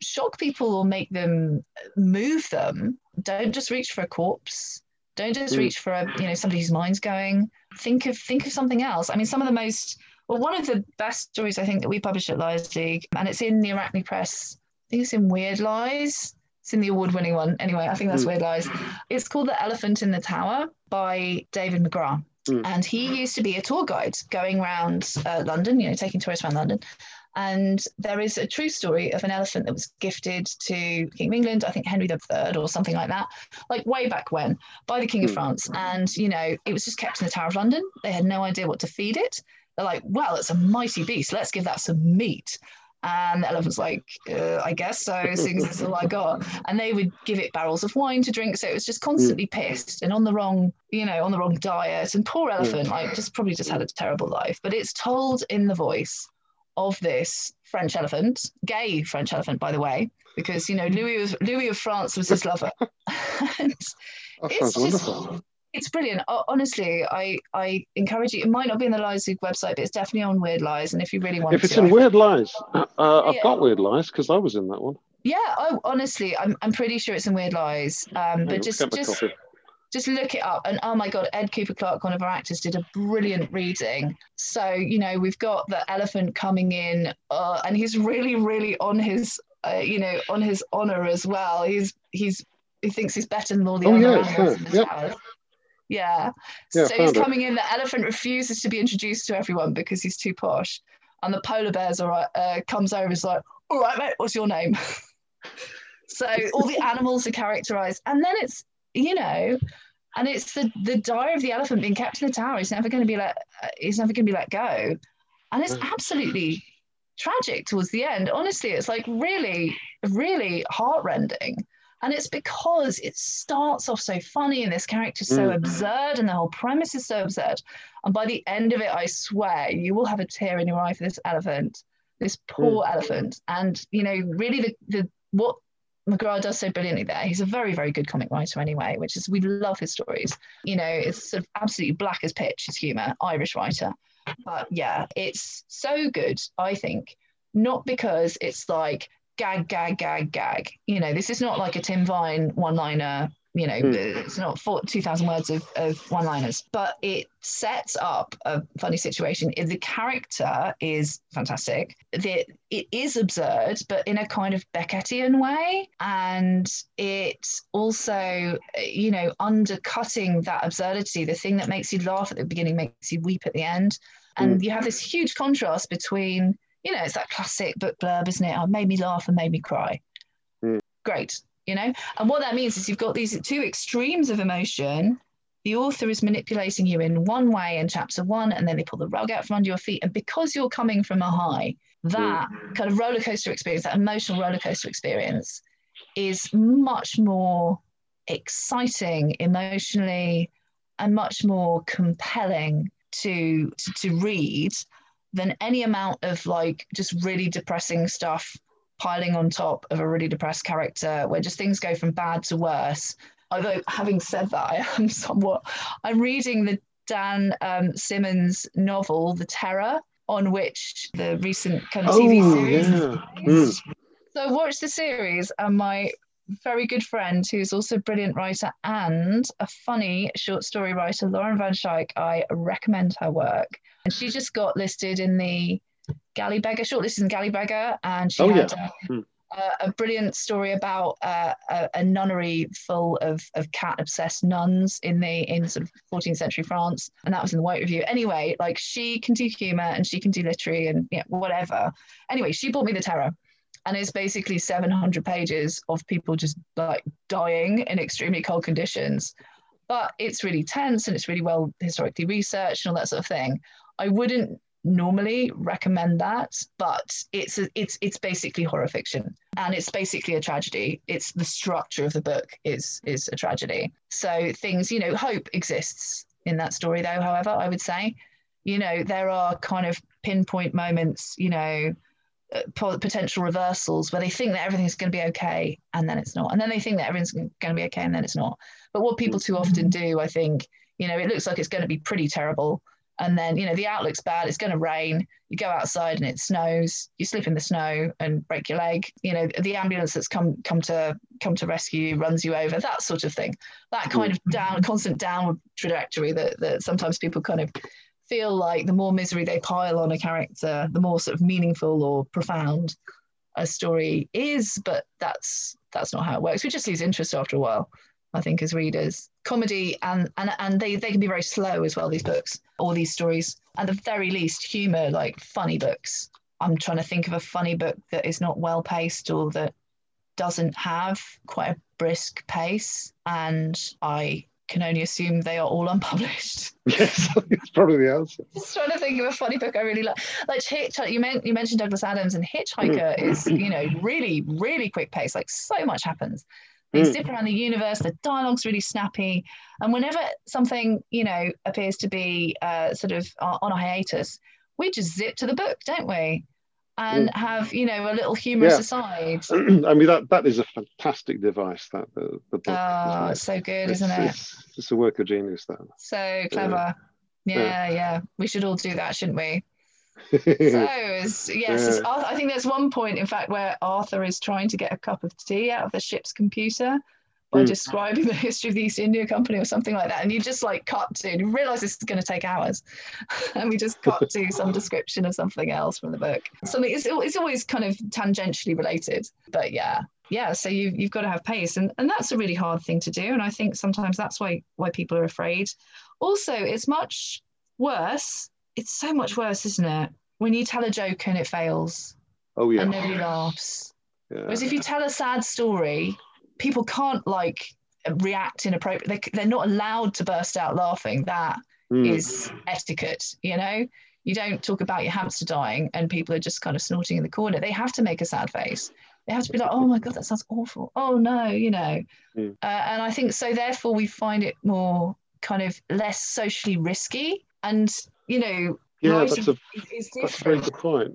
shock people or make them, move them, don't just reach for a corpse. Don't just reach for a, you know, somebody whose mind's going. Think of something else. I mean, some of the most, well, one of the best stories I think that we published at Liars League, and it's in the Arachne Press. I think it's in Weird Lies. It's in the award-winning one. Anyway, I think that's Weird Lies. It's called The Elephant in the Tower by David McGrath. And he used to be a tour guide going around London, you know, taking tourists around London. And there is a true story of an elephant that was gifted to King of England, I think Henry III or something like that, like way back when, by the King of France. And, you know, it was just kept in the Tower of London. They had no idea what to feed it. They're like, well, it's a mighty beast. Let's give that some meat. And the elephant's like, I guess so, seeing as it's all I got. And they would give it barrels of wine to drink. So it was just constantly pissed and on the wrong diet. And poor elephant, like, just probably just had a terrible life. But it's told in the voice of this French elephant, gay French elephant, by the way, because, you know, Louis of France was his lover. And it's wonderful. It's brilliant. Honestly, I encourage you. It might not be in the Liars League website, but it's definitely on Weird Lies. And if you really want to. If it's in Weird Lies, I've got Weird Lies because I was in that one. Yeah, honestly, I'm pretty sure it's in Weird Lies. But just look it up. And oh my God, Ed Cooper Clarke, one of our actors, did a brilliant reading. So, you know, we've got the elephant coming in and he's really, really on his, on his honour as well. He thinks he's better than all the other animals in the tower. Yeah, so he's coming in. The elephant refuses to be introduced to everyone because he's too posh. And the polar bear's comes over and is like, all right, mate, what's your name? So all the animals are characterised. And then it's, you know, and it's the diary of the elephant being kept in the tower. He's never going to be let go. And it's absolutely tragic towards the end. Honestly, it's like really, really heartrending. And it's because it starts off so funny and this character's so absurd and the whole premise is so absurd. And by the end of it, I swear, you will have a tear in your eye for this elephant, this poor elephant. And, you know, really what McGrath does so brilliantly there, he's a very, very good comic writer anyway, which is, we love his stories. You know, it's sort of absolutely black as pitch, his humour, Irish writer. But yeah, it's so good, I think, not because it's like, gag, gag, gag, gag. You know, this is not like a Tim Vine one-liner, you know, it's not 2,000 words of one-liners, but it sets up a funny situation. The character is fantastic. It is absurd, but in a kind of Beckettian way. And it also, you know, undercutting that absurdity, the thing that makes you laugh at the beginning makes you weep at the end. And you have this huge contrast between, you know, it's that classic book blurb, isn't it? Oh, made me laugh and made me cry. Great, you know? And what that means is you've got these two extremes of emotion. The author is manipulating you in one way in chapter one, and then they pull the rug out from under your feet. And because you're coming from a high, that kind of roller coaster experience, that emotional roller coaster experience is much more exciting emotionally and much more compelling to read than any amount of like just really depressing stuff piling on top of a really depressed character where just things go from bad to worse. Although having said that, I'm reading the Dan Simmons novel, The Terror, on which the recent kind of TV series is based. So I watched the series and my very good friend who's also a brilliant writer and a funny short story writer, Lauren Van Schaik, I recommend her work. And she just got listed in the Gally Beggar, shortlisted in Gally Beggar, and she had a brilliant story about a nunnery full of cat-obsessed nuns in sort of 14th century France, and that was in the White Review. Anyway, like she can do humour and she can do literary and whatever. Anyway, she bought me The Terror, and it's basically 700 pages of people just like dying in extremely cold conditions, but it's really tense and it's really well historically researched and all that sort of thing. I wouldn't normally recommend that, but it's basically horror fiction and it's basically a tragedy. It's the structure of the book is a tragedy. So things, you know, hope exists in that story though, however, I would say, you know, there are kind of pinpoint moments, you know, potential reversals where they think that everything's going to be okay and then it's not. And then they think that everything's going to be okay and then it's not. But what people too often do, I think, you know, it looks like it's going to be pretty terrible And then, you know, the outlook's bad, it's going to rain, you go outside and it snows, you slip in the snow and break your leg, you know, the ambulance that's come to rescue you runs you over, that sort of thing. That kind of constant downward trajectory that sometimes people kind of feel like the more misery they pile on a character, the more sort of meaningful or profound a story is, but that's not how it works. We just lose interest after a while, I think, as readers. Comedy, and they can be very slow as well, these books, all these stories. At the very least, humour, like funny books. I'm trying to think of a funny book that is not well-paced or that doesn't have quite a brisk pace, and I can only assume they are all unpublished. Yes, that's probably the answer. Just trying to think of a funny book I really like you mentioned Douglas Adams, and Hitchhiker is, you know, really, really quick pace, like so much happens. They zip around the universe, the dialogue's really snappy. And whenever something, you know, appears to be sort of on a hiatus, we just zip to the book, don't we? And have, you know, a little humorous aside. I mean, that is a fantastic device, the book. Oh, it's so good, isn't it? It's a work of genius, that. So clever. Yeah. We should all do that, shouldn't we? I think there's one point, in fact, where Arthur is trying to get a cup of tea out of the ship's computer by describing the history of the East India Company or something like that, and you just like cut to, and you realise this is going to take hours, and we just cut to some description of something else from the book. Something it's always kind of tangentially related, but yeah. So you've got to have pace, and that's a really hard thing to do, and I think sometimes that's why people are afraid. Also, it's much worse. It's so much worse, isn't it? When you tell a joke and it fails. Oh, yeah. And nobody laughs. Yeah. Whereas if you tell a sad story, people can't, like, react inappropriately. They're not allowed to burst out laughing. That is etiquette, you know? You don't talk about your hamster dying and people are just kind of snorting in the corner. They have to make a sad face. They have to be like, oh, my God, that sounds awful. Oh, no, you know. Mm. And I think so, therefore, we find it more kind of less socially risky and... You know, that's a very good point.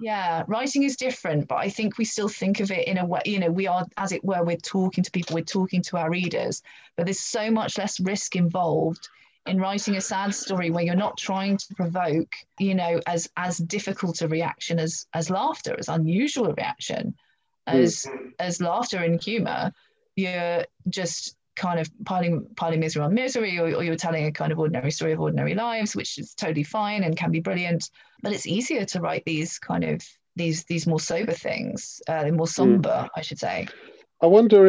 Yeah, writing is different, but I think we still think of it in a way, you know, we are, as it were, we're talking to people, we're talking to our readers, but there's so much less risk involved in writing a sad story where you're not trying to provoke, you know, as difficult a reaction as laughter, as unusual a reaction as laughter and humour. You're just kind of piling misery on misery, or you're telling a kind of ordinary story of ordinary lives, which is totally fine and can be brilliant, but it's easier to write these kind of these more sober things, more somber, I should say. I wonder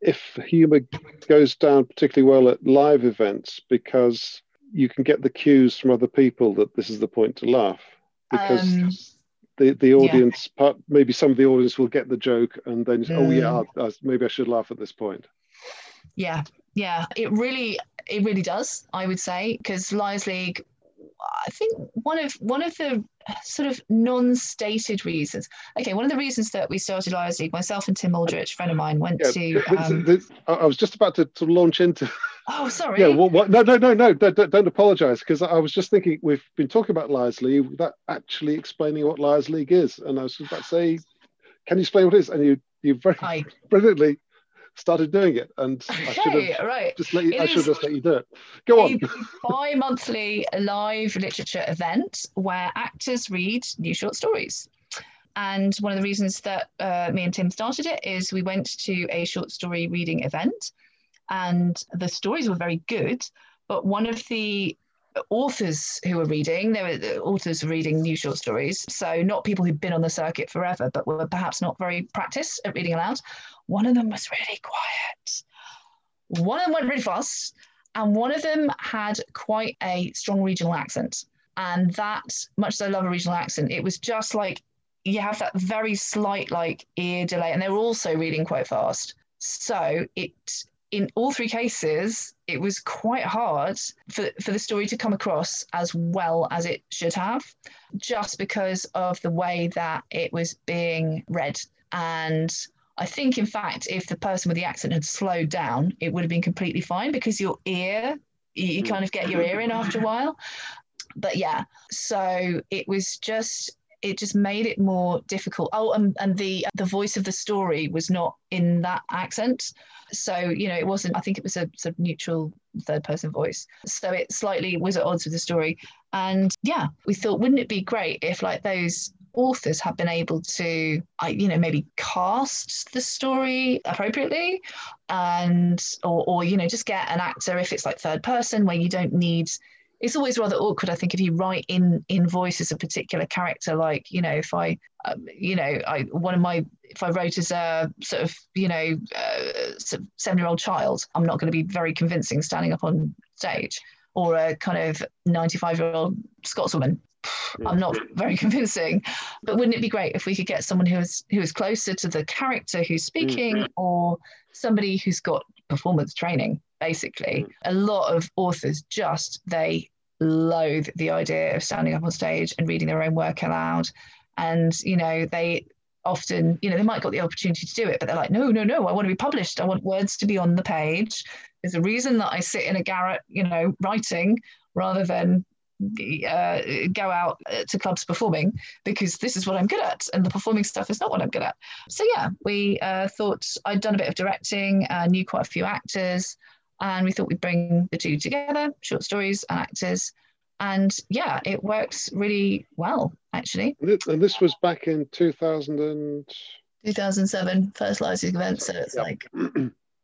if humour goes down particularly well at live events because you can get the cues from other people that this is the point to laugh, because the audience, maybe some of the audience will get the joke and then maybe I should laugh at this point. Yeah, it really does, I would say, because Liars League, I think one of the sort of non-stated reasons. Okay, one of the reasons that we started Liars League, myself and Tim Aldrich, a friend of mine, went to. I was just about to launch into. Oh, sorry. Yeah. Well, no. Don't apologise, because I was just thinking we've been talking about Liars League without actually explaining what Liars League is, and I was about to say, can you explain what it is? And you very brilliantly started doing it, and I should just let you do it. Go on. A bi-monthly live literature event where actors read new short stories. And one of the reasons that me and Tim started it is we went to a short story reading event, and the stories were very good, but one of the authors who were reading, new short stories, so not people who'd been on the circuit forever, but were perhaps not very practiced at reading aloud. One of them was really quiet. One of them went really fast, and one of them had quite a strong regional accent. And that, much as I love a regional accent, it was just like you have that very slight like ear delay, and they were also reading quite fast. So in all three cases, it was quite hard for the story to come across as well as it should have, just because of the way that it was being read. And I think, in fact, if the person with the accent had slowed down, it would have been completely fine, because your ear, you kind of get your ear in after a while. But yeah, so it was just... it just made it more difficult. Oh, and the voice of the story was not in that accent. So, you know, it wasn't, I think it was a sort of neutral third person voice. So it slightly was at odds with the story. And yeah, we thought, wouldn't it be great if like those authors have been able to, you know, maybe cast the story appropriately, and or you know, just get an actor if it's like third person, where you don't need. It's always rather awkward, I think, if you write in voice as a particular character. Like, you know, if I, you know, if I wrote as a sort of, you know, sort of 7-year-old child, I'm not going to be very convincing standing up on stage, or a kind of 95-year-old Scotswoman. I'm not very convincing, but wouldn't it be great if we could get someone who is closer to the character who's speaking, or somebody who's got performance training, basically. A lot of authors just, they loathe the idea of standing up on stage and reading their own work aloud. And, you know, they often, you know, they might got the opportunity to do it, but they're like, no, I want to be published. I want words to be on the page. There's a reason that I sit in a garret, you know, writing rather than go out to clubs performing, because this is what I'm good at and the performing stuff is not what I'm good at. So yeah, we thought, I'd done a bit of directing, knew quite a few actors, and we thought we'd bring the two together, short stories and actors, and yeah, it works really well, actually. And this was back in 2007, first Liars League event, so it's like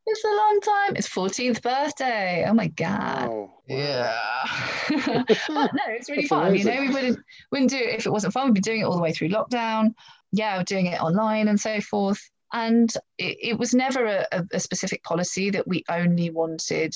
it's a long time. It's 14th birthday. Oh my god! Wow. Yeah. But no, it's really fun. Amazing. You know, we wouldn't do it if it wasn't fun. We'd be doing it all the way through lockdown. Yeah, we're doing it online and so forth. And it was never a specific policy that we only wanted,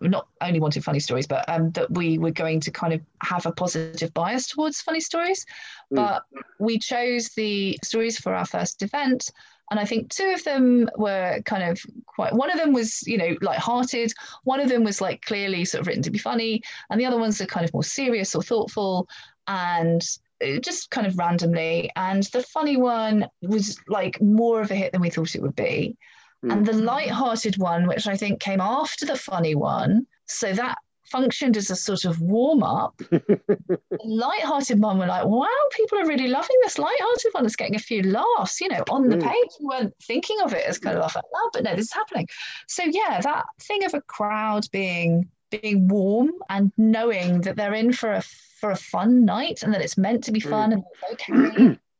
not only wanted funny stories, but that we were going to kind of have a positive bias towards funny stories. Mm. But we chose the stories for our first event. And I think two of them were kind of quite, one of them was, you know, lighthearted. One of them was like clearly sort of written to be funny. And the other ones are kind of more serious or thoughtful and just kind of randomly. And the funny one was like more of a hit than we thought it would be. Mm. And the lighthearted one, which I think came after the funny one, so that functioned as a sort of warm-up. Light-hearted one, we're like, wow, people are really loving this light-hearted one. It's getting a few laughs, you know, on the page. We weren't thinking of it as kind of laugh out loud, but no, this is happening. So yeah, that thing of a crowd being warm and knowing that they're in for a fun night and that it's meant to be fun and it's okay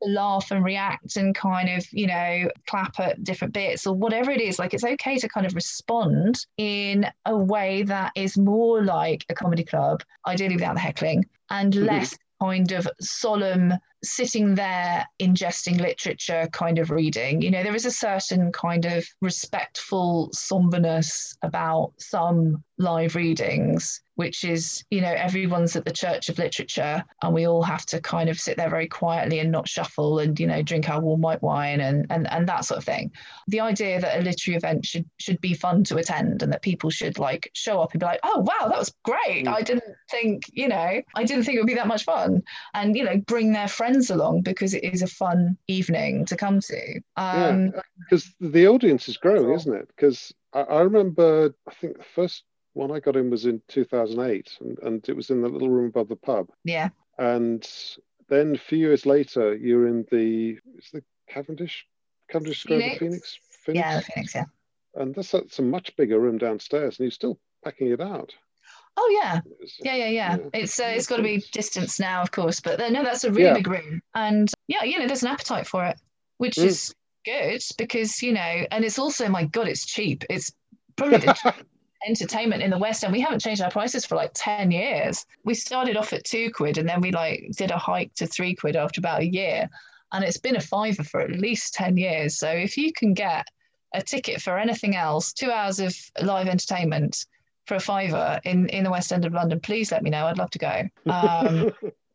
to laugh and react and kind of, you know, clap at different bits or whatever it is. Like, it's okay to kind of respond in a way that is more like a comedy club, ideally without the heckling, and less kind of solemn sitting there ingesting literature kind of reading. You know, there is a certain kind of respectful somberness about some live readings, which is, you know, everyone's at the Church of Literature and we all have to kind of sit there very quietly and not shuffle and, you know, drink our warm white wine and that sort of thing. The idea that a literary event should be fun to attend and that people should like show up and be like, oh, wow, that was great. I didn't think it would be that much fun. And, you know, bring their friends along because it is a fun evening to come to. Because the audience is growing, isn't it? Because I remember, I think the first one I got in was in 2008 and it was in the little room above the pub. Yeah. And then a few years later, you're in the Cavendish Square, Phoenix? Phoenix? Yeah, the Phoenix, yeah. And that's a much bigger room downstairs and you're still packing it out. Oh, yeah. Yeah. It's got to be distanced now, of course, but no, that's a really big room. And yeah, you know, there's an appetite for it, which is good because, you know, and it's also, my God, it's cheap. It's probably entertainment in the West, and we haven't changed our prices for like 10 years. We started off at £2 and then we like did a hike to £3 after about a year, and it's been a £5 for at least 10 years. So if you can get a ticket for anything else, 2 hours of live entertainment for a £5 in the West End of London, please let me know. I'd love to go.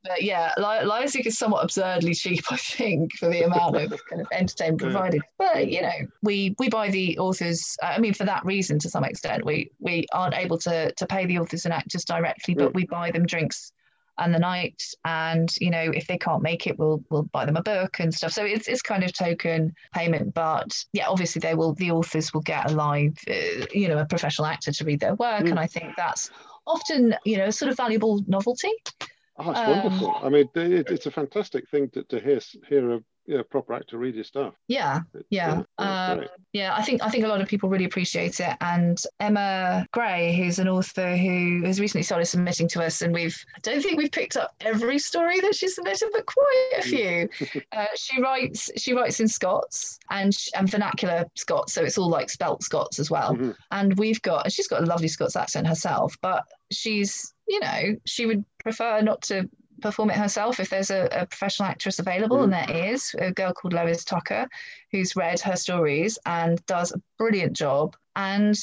But yeah, Liars League is somewhat absurdly cheap, I think, for the amount of kind of entertainment provided. But, you know, we buy the authors, I mean, for that reason, to some extent. We aren't able to pay the authors and actors directly, but we buy them drinks and the night. And, you know, if they can't make it, we'll buy them a book and stuff. So it's kind of token payment. But yeah, obviously the authors will get a live, you know, a professional actor to read their work. And I think that's often, you know, a sort of valuable novelty. Oh, it's wonderful. I mean, it's a fantastic thing to hear a proper actor read his stuff. I think a lot of people really appreciate it. And Emma Gray, who's an author who has recently started submitting to us, and I don't think we've picked up every story that she submitted, but quite a few. She writes in Scots and vernacular Scots, so it's all like spelt Scots as well. Mm-hmm. And she's got a lovely Scots accent herself, but she's, she would prefer not to perform it herself if there's a professional actress available, and there is a girl called Lois Tucker who's read her stories and does a brilliant job. And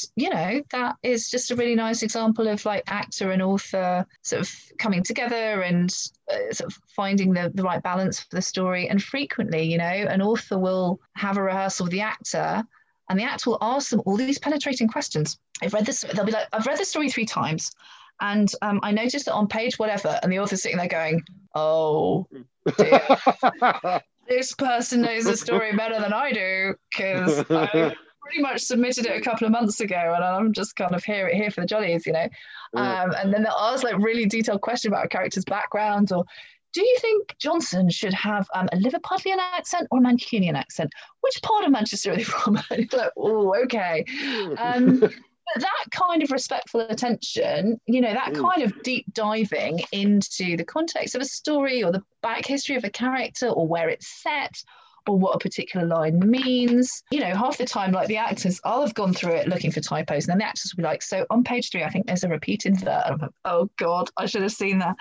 that is just a really nice example of like actor and author sort of coming together and sort of finding the right balance for the story. And frequently, an author will have a rehearsal with the actor, and the actor will ask them all these penetrating questions. They'll be like, I've read this story 3 times. And I noticed that on page whatever, and the author's sitting there going, oh, dear. This person knows the story better than I do, because I pretty much submitted it a couple of months ago, and I'm just kind of here for the jollies, And then they'll ask like really detailed questions about a character's background, or do you think Johnson should have a Liverpudlian accent or a Mancunian accent? Which part of Manchester are they from? It's like, oh, okay. But that kind of respectful attention, that kind of deep diving into the context of a story or the back history of a character or where it's set or what a particular line means. Half the time, like the actors, I'll have gone through it looking for typos, and then the actors will be like, so on page 3, I think there's a repeat in there. I'm like, oh God, I should have seen that.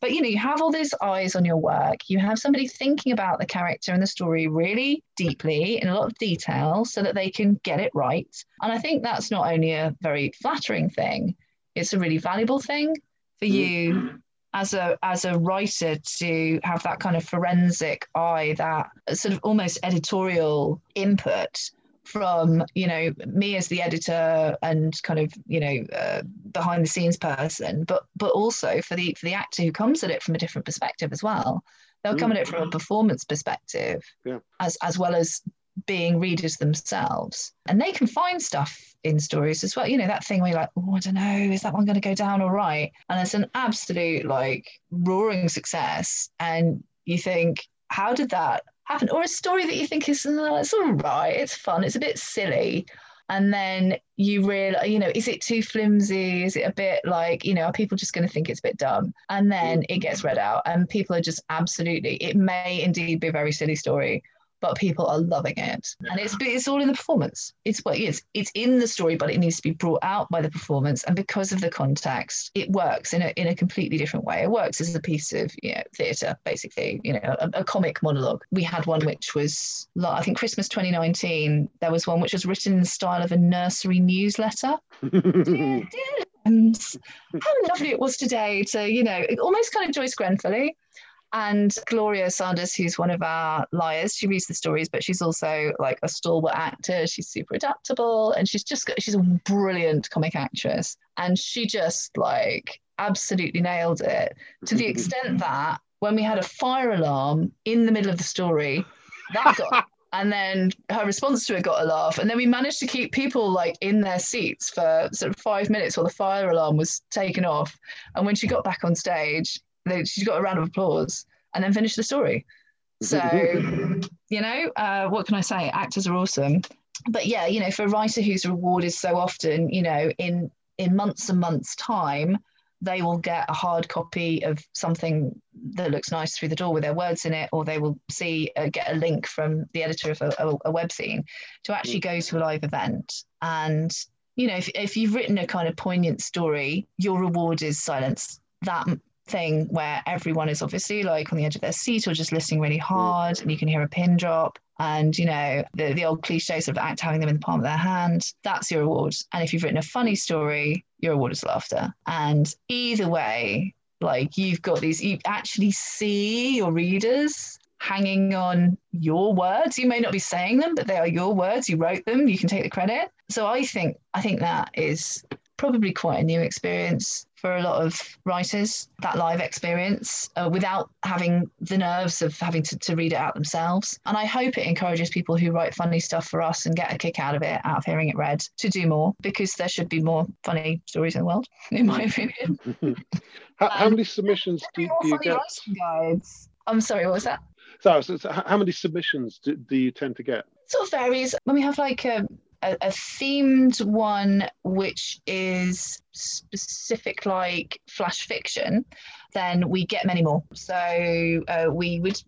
But, you have all these eyes on your work. You have somebody thinking about the character and the story really deeply in a lot of detail so that they can get it right. And I think that's not only a very flattering thing, it's a really valuable thing for you as a writer to have that kind of forensic eye, that sort of almost editorial input from, me as the editor and kind of, behind the scenes person, but also for the actor who comes at it from a different perspective as well. They'll come at it from a performance perspective as well as being readers themselves. And they can find stuff in stories as well, that thing where you're like, oh, I don't know, is that one going to go down all right? And it's an absolute like roaring success, and you think, how did that happen? Or a story that you think is, oh, it's all right, it's fun, it's a bit silly, and then you realize, is it too flimsy, is it a bit like, are people just going to think it's a bit dumb? And then it gets read out and people are just absolutely, it may indeed be a very silly story, but people are loving it. And it's all in the performance. It's what it is. It's in the story, but it needs to be brought out by the performance. And because of the context, it works in a completely different way. It works as a piece of theatre, basically, a comic monologue. We had one which was, I think, Christmas 2019, there was one which was written in the style of a nursery newsletter. Dear Lambs, how lovely it was today to, almost kind of Joyce Grenfell-y. And Gloria Sanders, who's one of our liars, she reads the stories, but she's also like a stalwart actor. She's super adaptable, and she's a brilliant comic actress. And she just like absolutely nailed it, to the extent that when we had a fire alarm in the middle of the story, that got... And then her response to it got a laugh. And then we managed to keep people like in their seats for sort of 5 minutes while the fire alarm was taken off. And when she got back on stage, she got a round of applause and then finished the story. So, what can I say? Actors are awesome. But yeah, for a writer whose reward is so often, in months and months' time, they will get a hard copy of something that looks nice through the door with their words in it, or they will get a link from the editor of a webzine to actually go to a live event. And, if you've written a kind of poignant story, your reward is silence. That thing where everyone is obviously like on the edge of their seat or just listening really hard, and you can hear a pin drop, and the old cliche sort of act having them in the palm of their hand. That's your reward. And if you've written a funny story, your reward is laughter. And either way, like, you've got these, you actually see your readers hanging on your words. You may not be saying them, but they are your words, you wrote them, you can take the credit. So I think that is probably quite a new experience for a lot of writers, that live experience, without having the nerves of having to read it out themselves. And I hope it encourages people who write funny stuff for us and get a kick out of it, out of hearing it read, to do more, because there should be more funny stories in the world, in my opinion. How many submissions do you get? Guides. I'm sorry, what was that? So how many submissions do you tend to get? It sort of varies. When we have like a themed one which is specific, like flash fiction, then we get many more. So we'd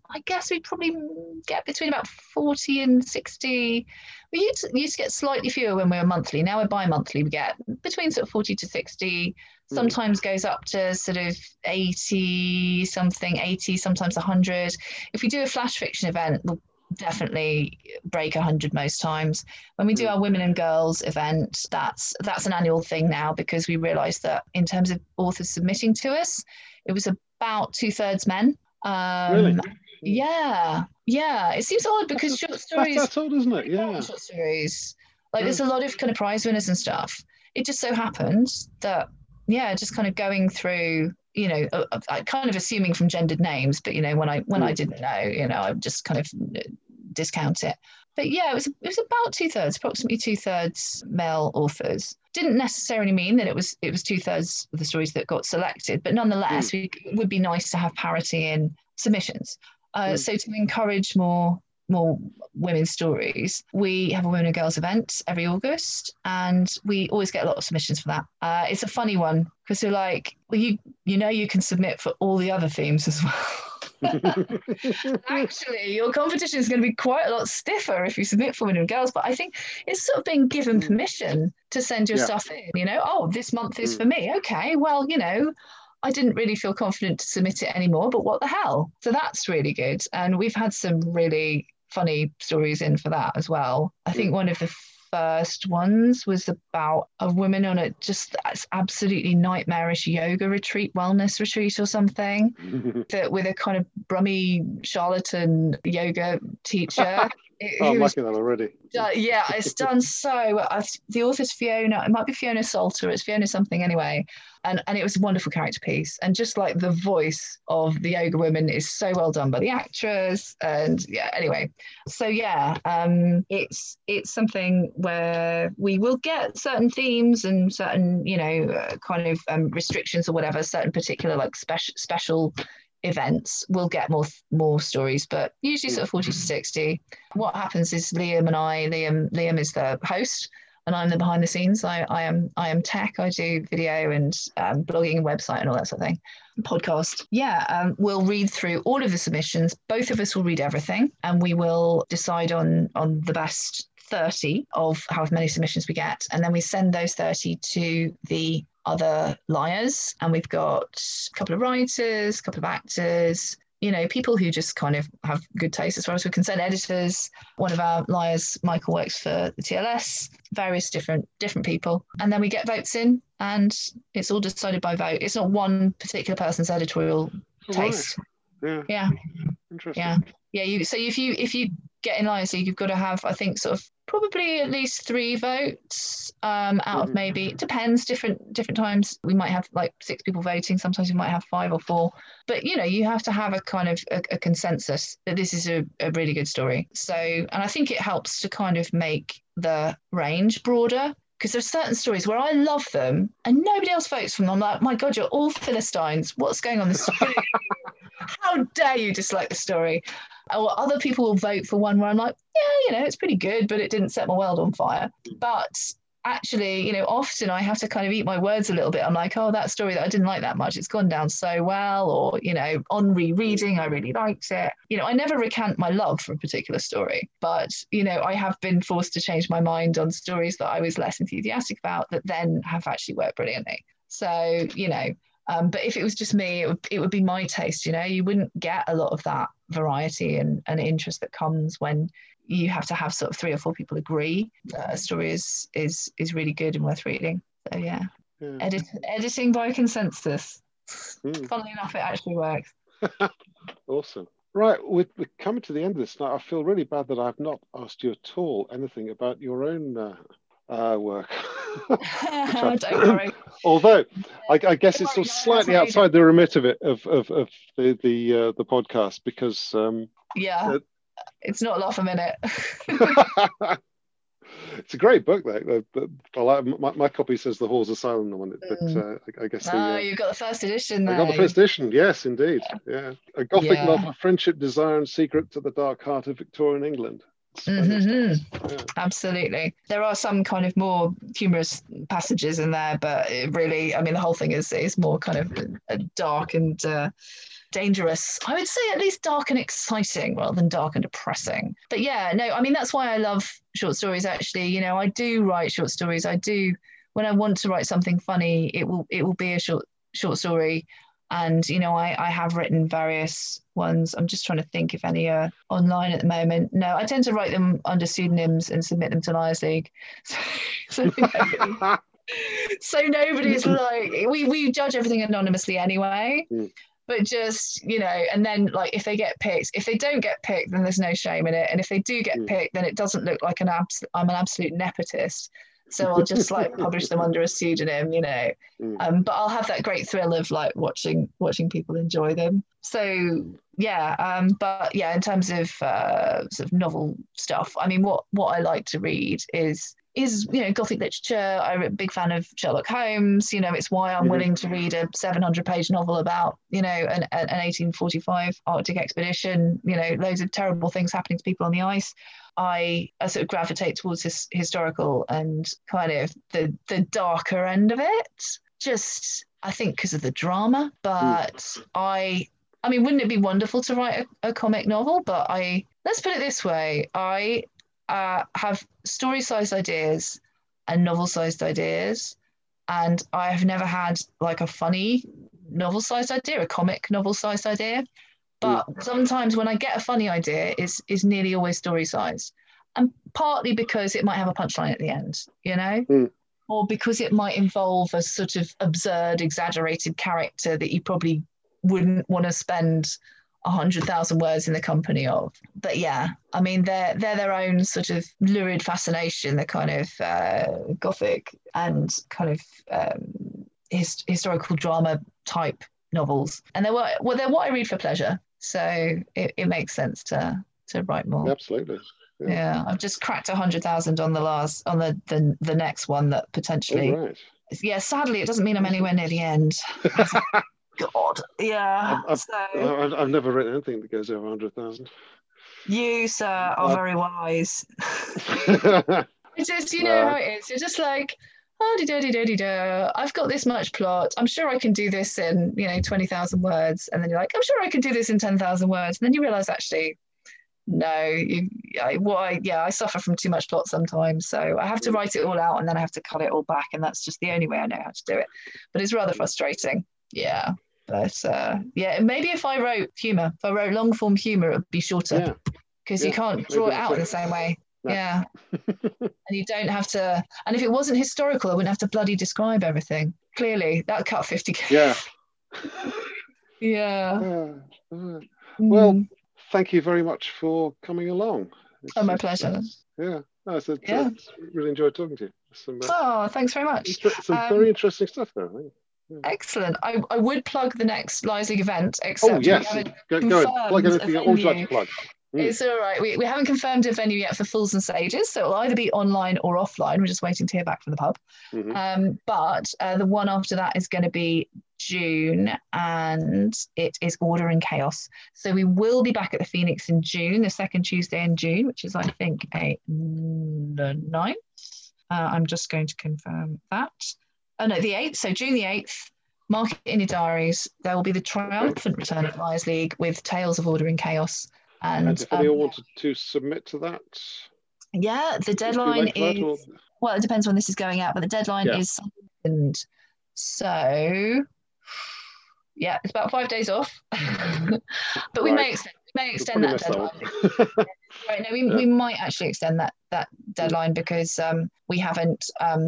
probably get between about 40 and 60. We used to get slightly fewer when we were monthly. Now we're bi-monthly. We get between sort of 40 to 60, sometimes goes up to sort of 80, sometimes 100. If we do a flash fiction event, we'll definitely break 100 most times. When we do our Women and Girls event, that's an annual thing now, because we realised that in terms of authors submitting to us, it was about 2/3 men. Really? Yeah. It seems odd because short stories. That's odd, isn't it? Yeah. Short stories. Like there's a lot of kind of prize winners and stuff. It just so happens that just kind of going through, you know, I kind of assuming from gendered names, but you know, when I didn't know, you know, I just kind of discount it. But yeah, it was about 2/3, approximately 2/3 male authors. Didn't necessarily mean that it was 2/3 of the stories that got selected, but nonetheless, it would be nice to have parity in submissions. So to encourage more women's stories, we have a Women and Girls event every August, and we always get a lot of submissions for that. It's a funny one because you're like, well, you know, you can submit for all the other themes as well. Actually, your competition is going to be quite a lot stiffer if you submit for Women and Girls, but I think it's sort of being given permission to send your stuff in, you know, oh, this month is for me. Okay, well, you know, I didn't really feel confident to submit it anymore, but what the hell? So that's really good. And we've had some really funny stories in for that as well. I think one of the first ones was about a woman on a just absolutely nightmarish yoga retreat, wellness retreat or something, that with a kind of brummy charlatan yoga teacher. I'm liking that already. Yeah, it's done so well. The author's Fiona, it might be Fiona Salter, it's Fiona something anyway. And it was a wonderful character piece. And just like the voice of the yoga woman is so well done by the actress. And yeah, anyway. So yeah, it's something where we will get certain themes and certain, you know, kind of restrictions or whatever, certain particular like special events will get more stories, but usually sort of 40 to 60. What happens is Liam is the host and I'm the behind the scenes. I am tech. I do video and blogging, website and all that sort of thing, podcast. We'll read through all of the submissions. Both of us will read everything and we will decide on the best 30 of however many submissions we get, and then we send those 30 to the other liars, and we've got a couple of writers, a couple of actors, you know, people who just kind of have good taste as far as we're concerned, editors. One of our liars, Michael, works for the TLS, various different people, and then we get votes in and it's all decided by vote. It's not one particular person's editorial taste. Right. Yeah. Interesting. Yeah. So if you get in Liars League, you've got to have, I think, sort of probably at least 3 votes out of maybe, it depends, different times we might have like 6 people voting, sometimes we might have 5 or 4, but you know, you have to have a kind of a consensus that this is a really good story. So, and I think it helps to kind of make the range broader, because there's certain stories where I love them and nobody else votes for them. I'm like, my God, you're all Philistines, what's going on this story? How dare you dislike the story? Or other people will vote for one where I'm like, yeah, you know, it's pretty good, but it didn't set my world on fire. But actually, you know, often I have to kind of eat my words a little bit. I'm like, oh, that story that I didn't like that much, it's gone down so well. Or, you know, on rereading, I really liked it. You know, I never recant my love for a particular story, but, you know, I have been forced to change my mind on stories that I was less enthusiastic about that then have actually worked brilliantly. So, you know, but if it was just me, it would be my taste, you know. You wouldn't get a lot of that variety and interest that comes when you have to have sort of 3 or 4 people agree that a story is really good and worth reading. So yeah. Editing by consensus. Funnily enough, it actually works. Awesome. Right, we're coming to the end of this now. I feel really bad that I've not asked you at all anything about your own work. Don't worry. Although I guess it's sort of slightly outside the remit of it of the podcast, because it's not laugh a minute. It's a great book, though. My copy says The Whore's Asylum, the one, but I guess. You've got the first edition there. I got the first edition, yes, indeed. Yeah. A gothic novel of friendship, desire, and secret to the dark heart of Victorian England. Mm-hmm. Yeah. Absolutely. There are some kind of more humorous passages in there, but it really, I mean, the whole thing is more kind of dark and dangerous. I would say at least dark and exciting rather than dark and depressing. But yeah, no, I mean, that's why I love short stories, actually. You know, I do write short stories. I do, when I want to write something funny, it will be a short story. And, you know, I have written various ones. I'm just trying to think if any are online at the moment. No, I tend to write them under pseudonyms and submit them to Liars League. So nobody's like, we judge everything anonymously anyway. Mm. But just, you know, and then like if they get picked, if they don't get picked, then there's no shame in it. And if they do get picked, then it doesn't look like I'm an absolute nepotist. So I'll just like publish them under a pseudonym, you know. Mm. But I'll have that great thrill of like watching people enjoy them. So yeah, but yeah, in terms of sort of novel stuff, I mean, what I like to read is, you know, Gothic literature. I'm a big fan of Sherlock Holmes. You know, it's why I'm willing to read a 700-page novel about, you know, an 1845 Arctic expedition, you know, loads of terrible things happening to people on the ice. I sort of gravitate towards historical and kind of the darker end of it, just I think because of the drama. But I mean, wouldn't it be wonderful to write a comic novel? But let's put it this way, I have story-sized ideas and novel-sized ideas, and I have never had like a funny novel-sized idea, a comic novel-sized idea. But sometimes when I get a funny idea, it's nearly always story-sized, and partly because it might have a punchline at the end, you know, or because it might involve a sort of absurd, exaggerated character that you probably wouldn't want to spend 100,000 words in the company of. But yeah, I mean, they're their own sort of lurid fascination, the kind of gothic and kind of historical drama type novels, and they're what I read for pleasure, so it makes sense to write more. Absolutely. Yeah, I've just cracked 100,000 on the next one that potentially. Oh, right. Yeah, sadly, it doesn't mean I'm anywhere near the end. God, yeah. I've never written anything that goes over 100,000. You, sir, are very wise. It's just, you know how it is. You're just like, oh, de-do-de-do-de-do. I've got this much plot. I'm sure I can do this in, you know, 20,000 words. And then you're like, I'm sure I can do this in 10,000 words. And then you realise, actually, no, I suffer from too much plot sometimes. So I have to write it all out, and then I have to cut it all back. And that's just the only way I know how to do it. But it's rather frustrating. Yeah, but maybe if I wrote humour, if I wrote long form humour, it would be shorter, because you can't draw it out in the same way. No. Yeah, and you don't have to. And if it wasn't historical, I wouldn't have to bloody describe everything. Clearly, that would cut 50k. Yeah. Well, thank you very much for coming along. My pleasure. I really enjoyed talking to you. Thanks very much. Some very interesting stuff there, I think. Excellent. I would plug the next Liars League event, except we haven't go plug anything I would like to plug. It's all right. We haven't confirmed a venue yet for Fools and Sages, so it'll either be online or offline. We're just waiting to hear back from the pub. But the one after that is going to be June, and it is Order and Chaos. So we will be back at the Phoenix in June, the second Tuesday in June, which is, I think, the 9th. I'm just going to confirm that. Oh no, the 8th, so June the 8th, mark it in your diaries. There will be the triumphant return of Liars League with Tales of Order and Chaos. And if anyone wanted to submit to that? Yeah, the deadline is... Well, it depends when this is going out, but the deadline is... And so, yeah, it's about 5 days off. But we may extend that deadline. Right, no, we might actually extend that deadline, because we haven't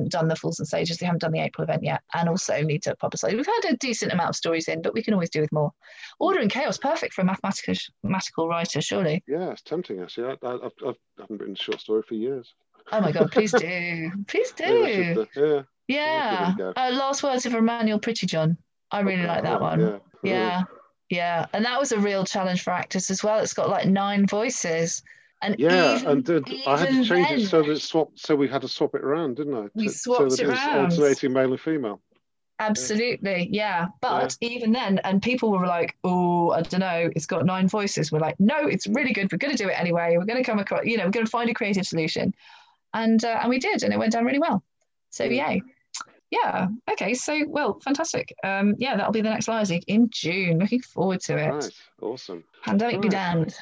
done the Fools and Sages, we haven't done the April event yet, and also need to publicise. We've had a decent amount of stories in, but we can always do with more. Order and Chaos, perfect for a mathematical writer, surely. Yeah, it's tempting, actually. I haven't written a short story for years. Oh my God, please do. Please do. Yeah. Last Words of Emmanuel Prettyjohn. I really like that one. Yeah. And that was a real challenge for actors as well. It's got like 9 voices. And even I had to change it so that it swapped. So we had to swap it around, didn't I? We swapped it around. Alternating male and female. Absolutely, yeah. But even then, and people were like, "Oh, I don't know, it's got 9 voices." We're like, "No, it's really good. We're going to do it anyway. We're going to come across. We're going to find a creative solution," and we did, and it went down really well. So yay. Yeah. Okay. So, well, fantastic. That'll be the next Liars League in June. Looking forward to it. Right. Awesome. Pandemic be damned.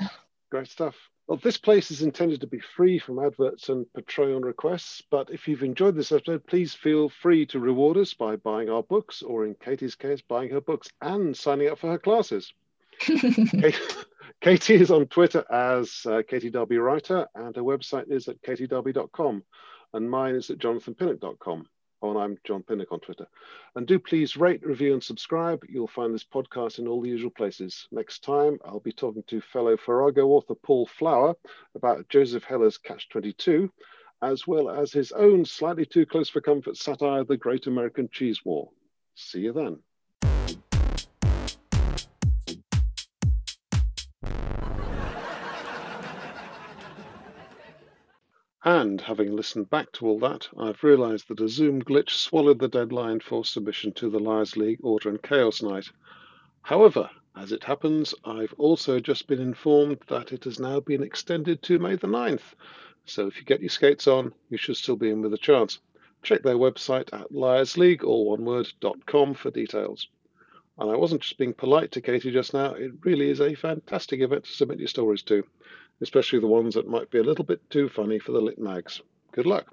Great stuff. Well, this place is intended to be free from adverts and Patreon requests, but if you've enjoyed this episode, please feel free to reward us by buying our books, or in Katie's case, buying her books and signing up for her classes. Katie is on Twitter as Katie Darby Writer, and her website is at katiedarby.com, and mine is at jonathanpinnock.com. And I'm John Pinnock on Twitter. And do please rate, review, and subscribe. You'll find this podcast in all the usual places. Next time, I'll be talking to fellow Farrago author Paul Flower about Joseph Heller's Catch-22, as well as his own slightly too close for comfort satire, The Great American Cheese War. See you then. And having listened back to all that, I've realised that a Zoom glitch swallowed the deadline for submission to the Liars League Order and Chaos Night. However, as it happens, I've also just been informed that it has now been extended to May the 9th. So if you get your skates on, you should still be in with a chance. Check their website at liarsleague.com for details. And I wasn't just being polite to Katie just now, it really is a fantastic event to submit your stories to, especially the ones that might be a little bit too funny for the lit mags. Good luck.